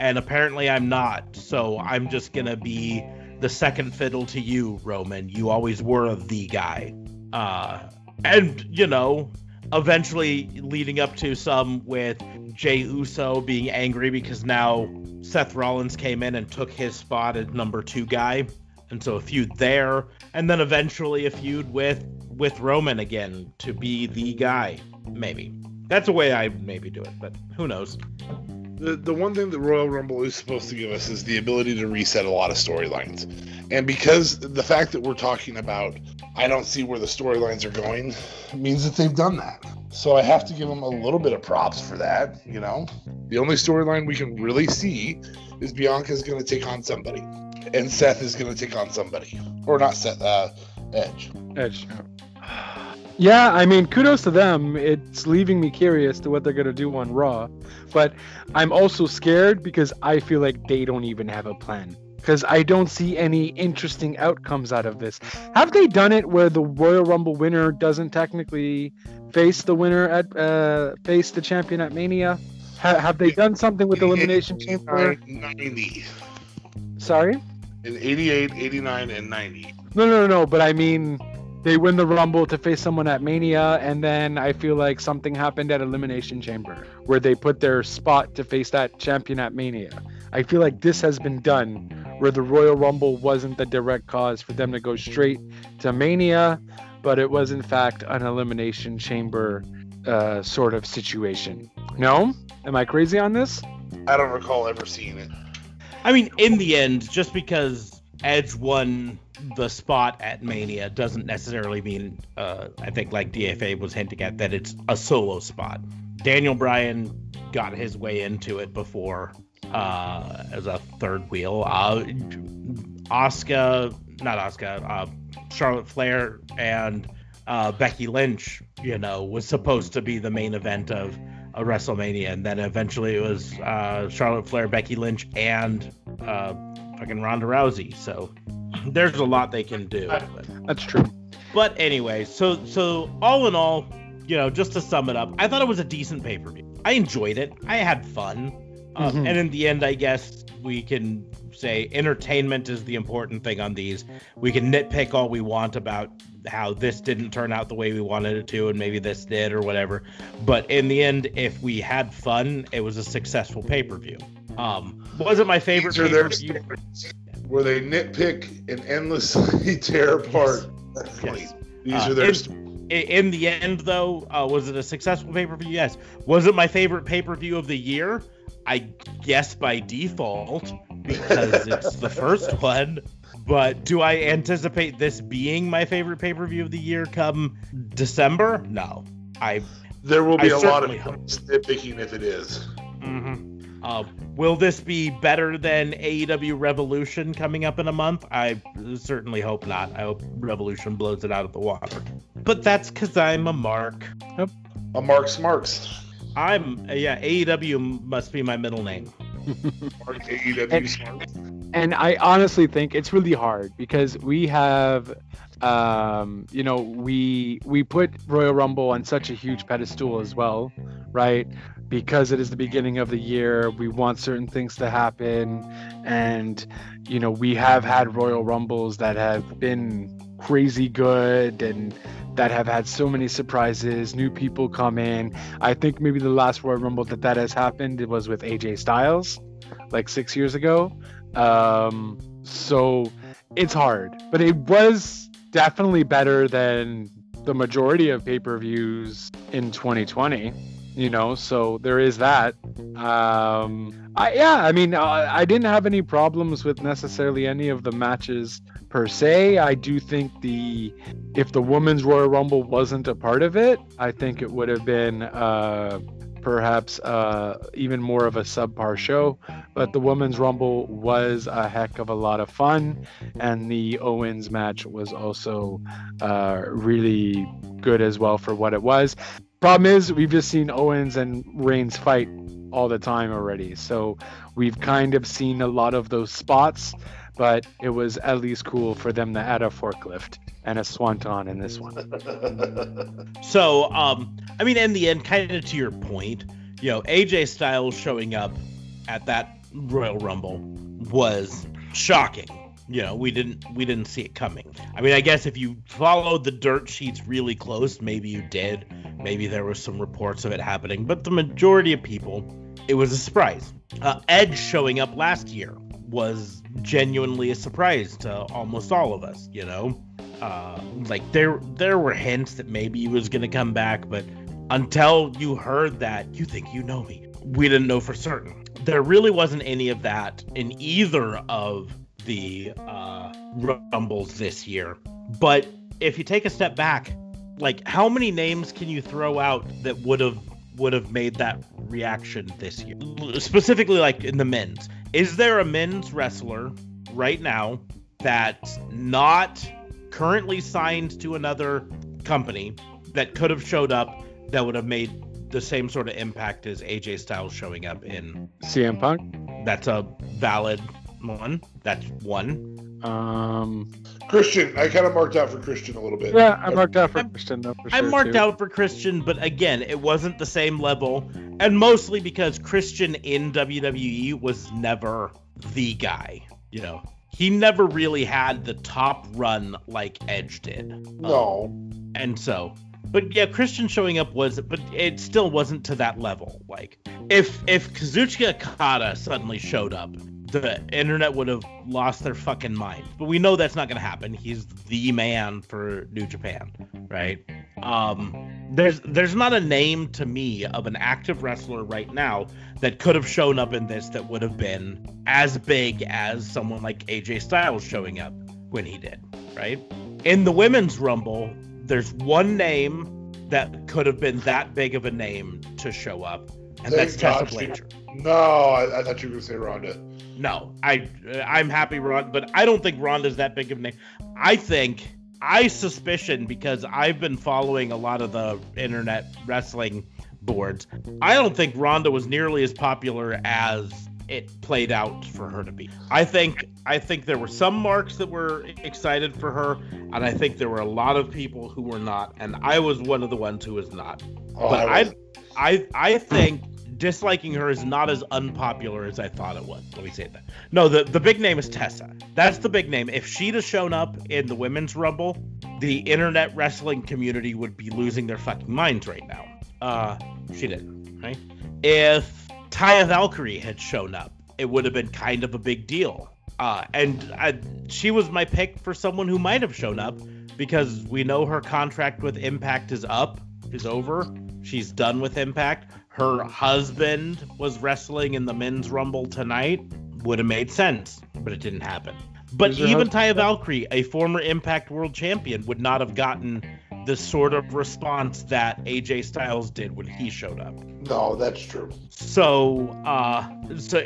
And apparently I'm not. So I'm just going to be the second fiddle to you, Roman. You always were the guy. And, you know, eventually leading up to some with Jey Uso being angry because now Seth Rollins came in and took his spot as number 2 guy. And so a feud there. And then eventually a feud with Roman again to be the guy. Maybe. That's a way I maybe do it, but who knows? The one thing that Royal Rumble is supposed to give us is the ability to reset a lot of storylines. And because the fact that we're talking about, I don't see where the storylines are going, means that they've done that. So I have to give them a little bit of props for that, you know? The only storyline we can really see is Bianca's going to take on somebody. And Seth is going to take on somebody. Or not Seth, Edge. Edge. Yeah, I mean, kudos to them. It's leaving me curious to what they're going to do on Raw. But I'm also scared because I feel like they don't even have a plan. Because I don't see any interesting outcomes out of this. Have they done it where the Royal Rumble winner doesn't technically face the winner at face the champion at Mania? Have they done something with Elimination Chamber? 90. Sorry? In 88, 89, and 90. No, but I mean... They win the Rumble to face someone at Mania, and then I feel like something happened at Elimination Chamber, where they put their spot to face that champion at Mania. I feel like this has been done, where the Royal Rumble wasn't the direct cause for them to go straight to Mania, but it was in fact an Elimination Chamber sort of situation. No? Am I crazy on this? I don't recall ever seeing it. I mean, in the end, just because Edge won the spot at Mania doesn't necessarily mean, I think like DFA was hinting at, that it's a solo spot. Daniel Bryan got his way into it before as a third wheel. Charlotte Flair and Becky Lynch, you know, was supposed to be the main event of a WrestleMania, and then eventually it was Charlotte Flair, Becky Lynch, and fucking Ronda Rousey, so... There's a lot they can do. That's true. But anyway, so all in all, you know, just to sum it up, I thought it was a decent pay-per-view. I enjoyed it. I had fun. And in the end, I guess we can say entertainment is the important thing on these. We can nitpick all we want about how this didn't turn out the way we wanted it to, and maybe this did or whatever. But in the end, if we had fun, it was a successful pay-per-view. Wasn't my favorite pay-per-view. Where they nitpick and endlessly tear apart. Yes. These are their in the end, though, was it a successful pay-per-view? Yes. Was it my favorite pay-per-view of the year? I guess by default, because it's the first one. But do I anticipate this being my favorite pay-per-view of the year come December? No. There will be a lot of nitpicking if it is. Mm-hmm. Will this be better than AEW Revolution coming up in a month? I certainly hope not. I hope Revolution blows it out of the water. But that's because I'm a mark. Yep. A Mark's Marks. AEW must be my middle name. Mark AEW Marks. And I honestly think it's really hard because we have... you know, we put Royal Rumble on such a huge pedestal as well, right? Because it is the beginning of the year, we want certain things to happen, and, you know, we have had Royal Rumbles that have been crazy good and that have had so many surprises, new people come in. I think maybe the last Royal Rumble that has happened, it was with AJ Styles, like 6 years ago. So it's hard, but it was... definitely better than the majority of pay-per-views in 2020, you know, so there is that. I didn't have any problems with necessarily any of the matches per se. I do think if the Women's Royal Rumble wasn't a part of it, I think it would have been perhaps even more of a subpar show, but the Women's Rumble was a heck of a lot of fun, and the Owens match was also really good as well for what it was. Problem is, we've just seen Owens and Reigns fight all the time already, so we've kind of seen a lot of those spots, but it was at least cool for them to add a forklift and a swanton in this one. So, I mean, in the end, kind of to your point, you know, AJ Styles showing up at that Royal Rumble was shocking. you know, we didn't see it coming. I mean, I guess if you followed the dirt sheets really close, maybe you did. Maybe there were some reports of it happening, but the majority of people, it was a surprise. Edge showing up last year was genuinely a surprise to almost all of us, you know? Like, there were hints that maybe he was going to come back, but until you heard that, you think you know me. We didn't know for certain. There really wasn't any of that in either of the Rumbles this year. But if you take a step back, like, how many names can you throw out that would have made that reaction this year? Specifically, like, in the men's. Is there a men's wrestler right now that's not currently signed to another company that could have showed up that would have made the same sort of impact as AJ Styles showing up in CM Punk? That's a valid one. That's one. Christian, I kind of marked out for Christian a little bit. Yeah, I marked out for Christian. Though, for sure, I marked out for Christian, but again, it wasn't the same level, and mostly because Christian in WWE was never the guy. You know, he never really had the top run like Edge did. No. And so, but yeah, Christian showing up was, but it still wasn't to that level. Like, if Kazuchika Okada suddenly showed up, the internet would have lost their fucking mind. But we know that's not going to happen. He's the man for New Japan, right? There's not a name to me of an active wrestler right now that could have shown up in this that would have been as big as someone like AJ Styles showing up when he did, right? In the Women's Rumble, there's one name that could have been that big of a name to show up, and that's Tessa Blanchard. No, I thought you were going to say Ronda. No, I'm happy Ronda, but I don't think Ronda's that big of a name. I suspicion, because I've been following a lot of the internet wrestling boards, I don't think Ronda was nearly as popular as it played out for her to be. I think there were some marks that were excited for her, and I think there were a lot of people who were not, and I was one of the ones who was not. Oh, but I think disliking her is not as unpopular as I thought it was. Let me say that. No, the big name is Tessa. That's the big name. If she'd have shown up in the Women's Rumble, the internet wrestling community would be losing their fucking minds right now. She didn't, right? If Taya Valkyrie had shown up, it would have been kind of a big deal. She was my pick for someone who might have shown up, because we know her contract with Impact is over. She's done with Impact. Her husband was wrestling in the Men's Rumble tonight. Would have made sense, but it didn't happen. But even Taya Valkyrie, a former Impact World Champion, would not have gotten the sort of response that AJ Styles did when he showed up. No, that's true. So,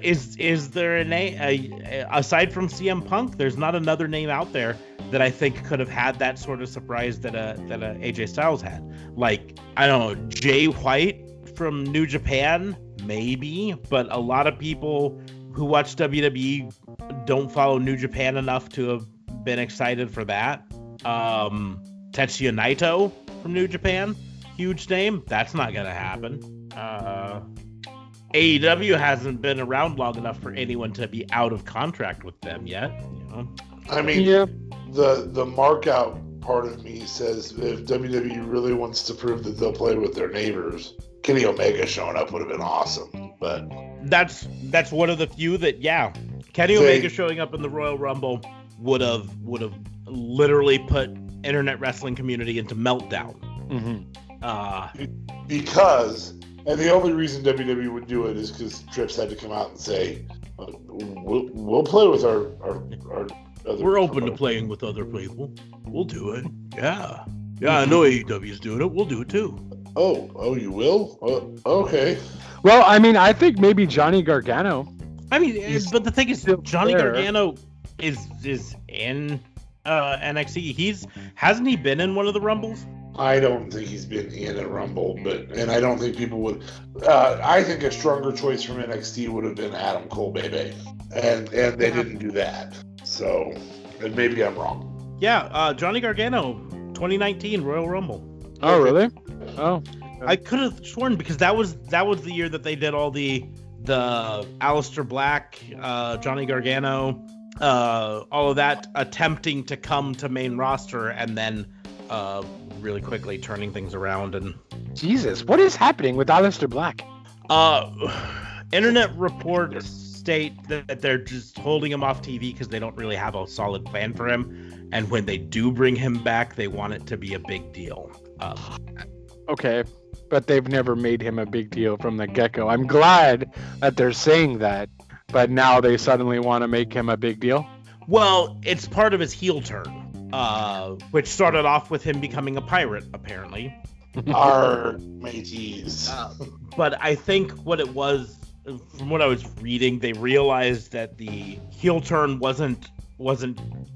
is there a name, aside from CM Punk, there's not another name out there that I think could have had that sort of surprise that AJ Styles had. Like, I don't know, Jay White from New Japan, maybe, but a lot of people who watch WWE don't follow New Japan enough to have been excited for that. Tetsuya Naito from New Japan, huge name. That's not gonna happen. AEW hasn't been around long enough for anyone to be out of contract with them yet, you know? I mean, yeah. The mark out part of me says, if WWE really wants to prove that they'll play with their neighbors, Kenny Omega showing up would have been awesome, but that's one of the few that, yeah, Kenny Omega showing up in the Royal Rumble would have literally put internet wrestling community into meltdown. Mm-hmm. Because the only reason WWE would do it is because Trips had to come out and say, "We'll play with our other. We're open to playing with other people. We'll do it. Yeah, yeah. I know AEW's doing it. We'll do it too." Oh, you will? Okay. Well, I mean, I think maybe Johnny Gargano. I mean, but the thing is, Johnny Gargano is in NXT. Hasn't he been in one of the Rumbles? I don't think he's been in a Rumble, and I don't think people would. I think a stronger choice from NXT would have been Adam Cole, baby, and they didn't do that. So, and maybe I'm wrong. Yeah, Johnny Gargano, 2019 Royal Rumble. Oh, really? Oh, I could have sworn, because that was the year that they did all the Aleister Black, Johnny Gargano, all of that attempting to come to main roster and then really quickly turning things around. And Jesus, what is happening with Aleister Black? Internet reports state that they're just holding him off TV because they don't really have a solid plan for him, and when they do bring him back, they want it to be a big deal. Okay, but they've never made him a big deal from the get-go. I'm glad that they're saying that, but now they suddenly want to make him a big deal? Well, it's part of his heel turn, which started off with him becoming a pirate, apparently. Arr, mateys. But I think what it was, from what I was reading, they realized that the heel turn wasn't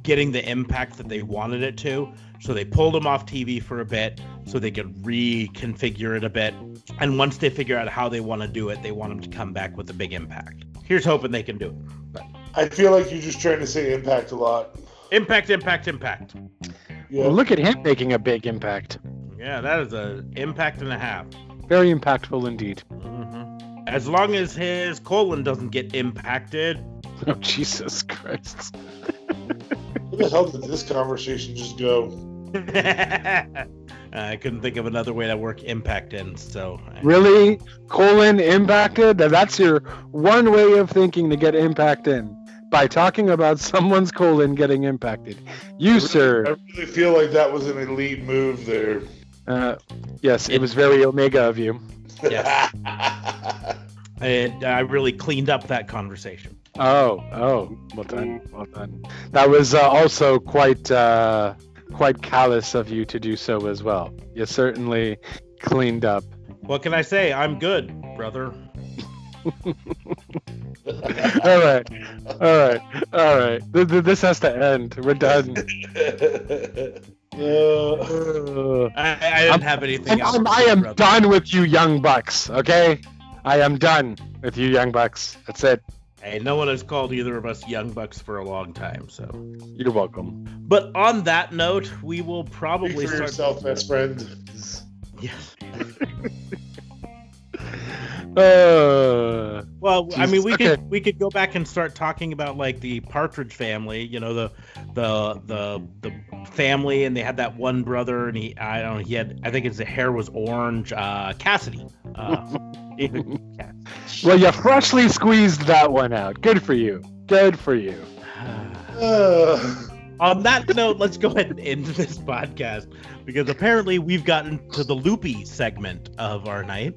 getting the impact that they wanted it to, so they pulled him off TV for a bit so they could reconfigure it a bit. And once they figure out how they want to do it, they want him to come back with a big impact. Here's hoping they can do it. But I feel like you're just trying to say impact a lot. Impact. Yeah. Well, look at him making a big impact. Yeah, that is an impact and a half. Very impactful indeed. Mm-hmm. As long as his colon doesn't get impacted. Oh, Jesus Christ. Where the hell did this conversation just go? I couldn't think of another way to work impact in, so... Really? Colon impacted? That's your one way of thinking to get impact in. By talking about someone's colon getting impacted. You, sir... I really feel like that was an elite move there. Yes, it was very Omega of you. Yes. I really cleaned up that conversation. Oh, well done. That was also quite callous of you to do so as well. You certainly cleaned up. What can I say? I'm good, brother. All right. This has to end. We're done. I didn't have anything else. I am done with you, Young Bucks. Okay, I am done with you, Young Bucks. That's it. Hey, no one has called either of us Young Bucks for a long time, so... You're welcome. But on that note, we will probably... Speak for yourself, best friend. Yes. Well, Jesus. I mean, we could go back and start talking about, like, the Partridge Family, you know, the family, and they had that one brother, and I think his hair was orange, Cassidy. Yeah. Well, you freshly squeezed that one out. Good for you. On that note, let's go ahead and end this podcast, because apparently we've gotten to the loopy segment of our night.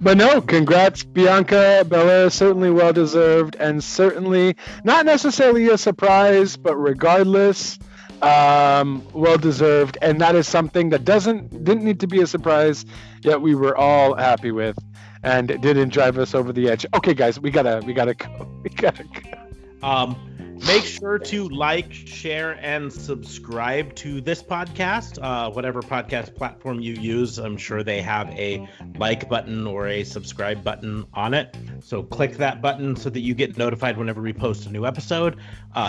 But no, congrats, Bianca Belair. Certainly well deserved, and certainly not necessarily a surprise, but regardless, well deserved. And that is something that didn't need to be a surprise, yet we were all happy with, and it didn't drive us over the edge. Okay, guys, we gotta go. Make sure to like, share, and subscribe to this podcast, whatever podcast platform you use. I'm sure they have a like button or a subscribe button on it. So click that button so that you get notified whenever we post a new episode.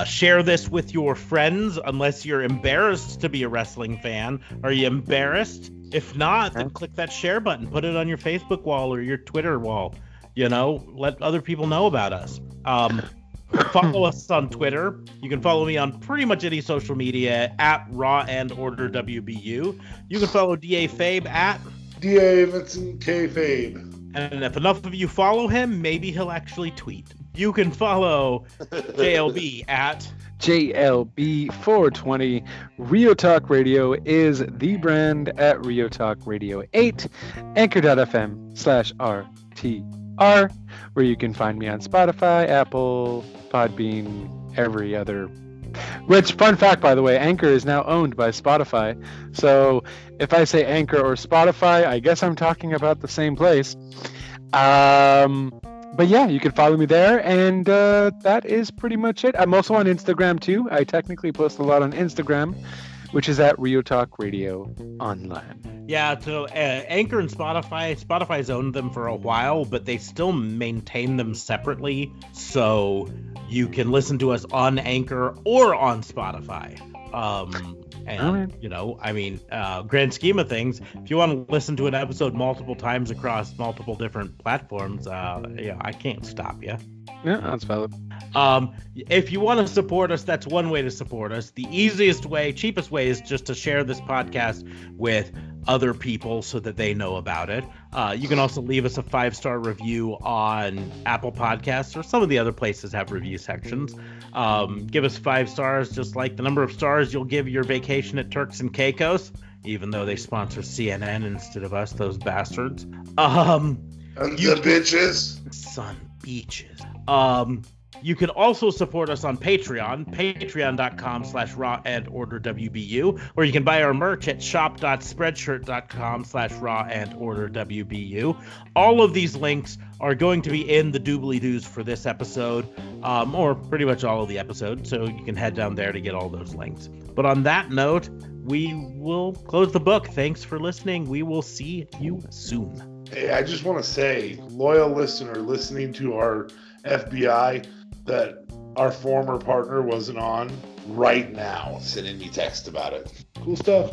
Share this with your friends, unless you're embarrassed to be a wrestling fan. Are you embarrassed? If not, then click that share button. Put it on your Facebook wall or your Twitter wall. You know, let other people know about us. Follow us on Twitter. You can follow me on pretty much any social media at Raw and Order WBU. You can follow DA Fabe at DA Vincent K Fabe. And if enough of you follow him, maybe he'll actually tweet. You can follow JLB at JLB420. Rio Talk Radio is the brand at Rio Talk Radio 8, anchor.fm/RTR, where you can find me on Spotify, Apple, Podbean, every other. Which, fun fact, by the way, Anchor is now owned by Spotify. So if I say Anchor or Spotify, I guess I'm talking about the same place. But yeah, you can follow me there, and that is pretty much it. I'm also on Instagram too. I technically post a lot on Instagram, which is at Rio Talk Radio Online. Yeah, so Anchor and Spotify's owned them for a while, but they still maintain them separately. So you can listen to us on Anchor or on Spotify. And, you know, I mean, grand scheme of things, if you want to listen to an episode multiple times across multiple different platforms, yeah, I can't stop you. Yeah, that's valid. If you want to support us, that's one way to support us. The easiest way, cheapest way, is just to share this podcast with other people so that they know about it. You can also leave us a 5-star review on Apple Podcasts or some of the other places have review sections. Give us 5 stars, just like the number of stars you'll give your vacation at Turks and Caicos, even though they sponsor CNN instead of us, those bastards. And you bitches. Son beaches. You can also support us on Patreon, patreon.com/raw and order WBU, or you can buy our merch at shop.spreadshirt.com/raw and order WBU. All of these links are going to be in the doobly-doos for this episode, or pretty much all of the episode, so you can head down there to get all those links. But on that note, we will close the book. Thanks for listening. We will see you soon. Hey, I just want to say, loyal listener listening to our FBI, that our former partner wasn't on right now. Sending me text about it. Cool stuff.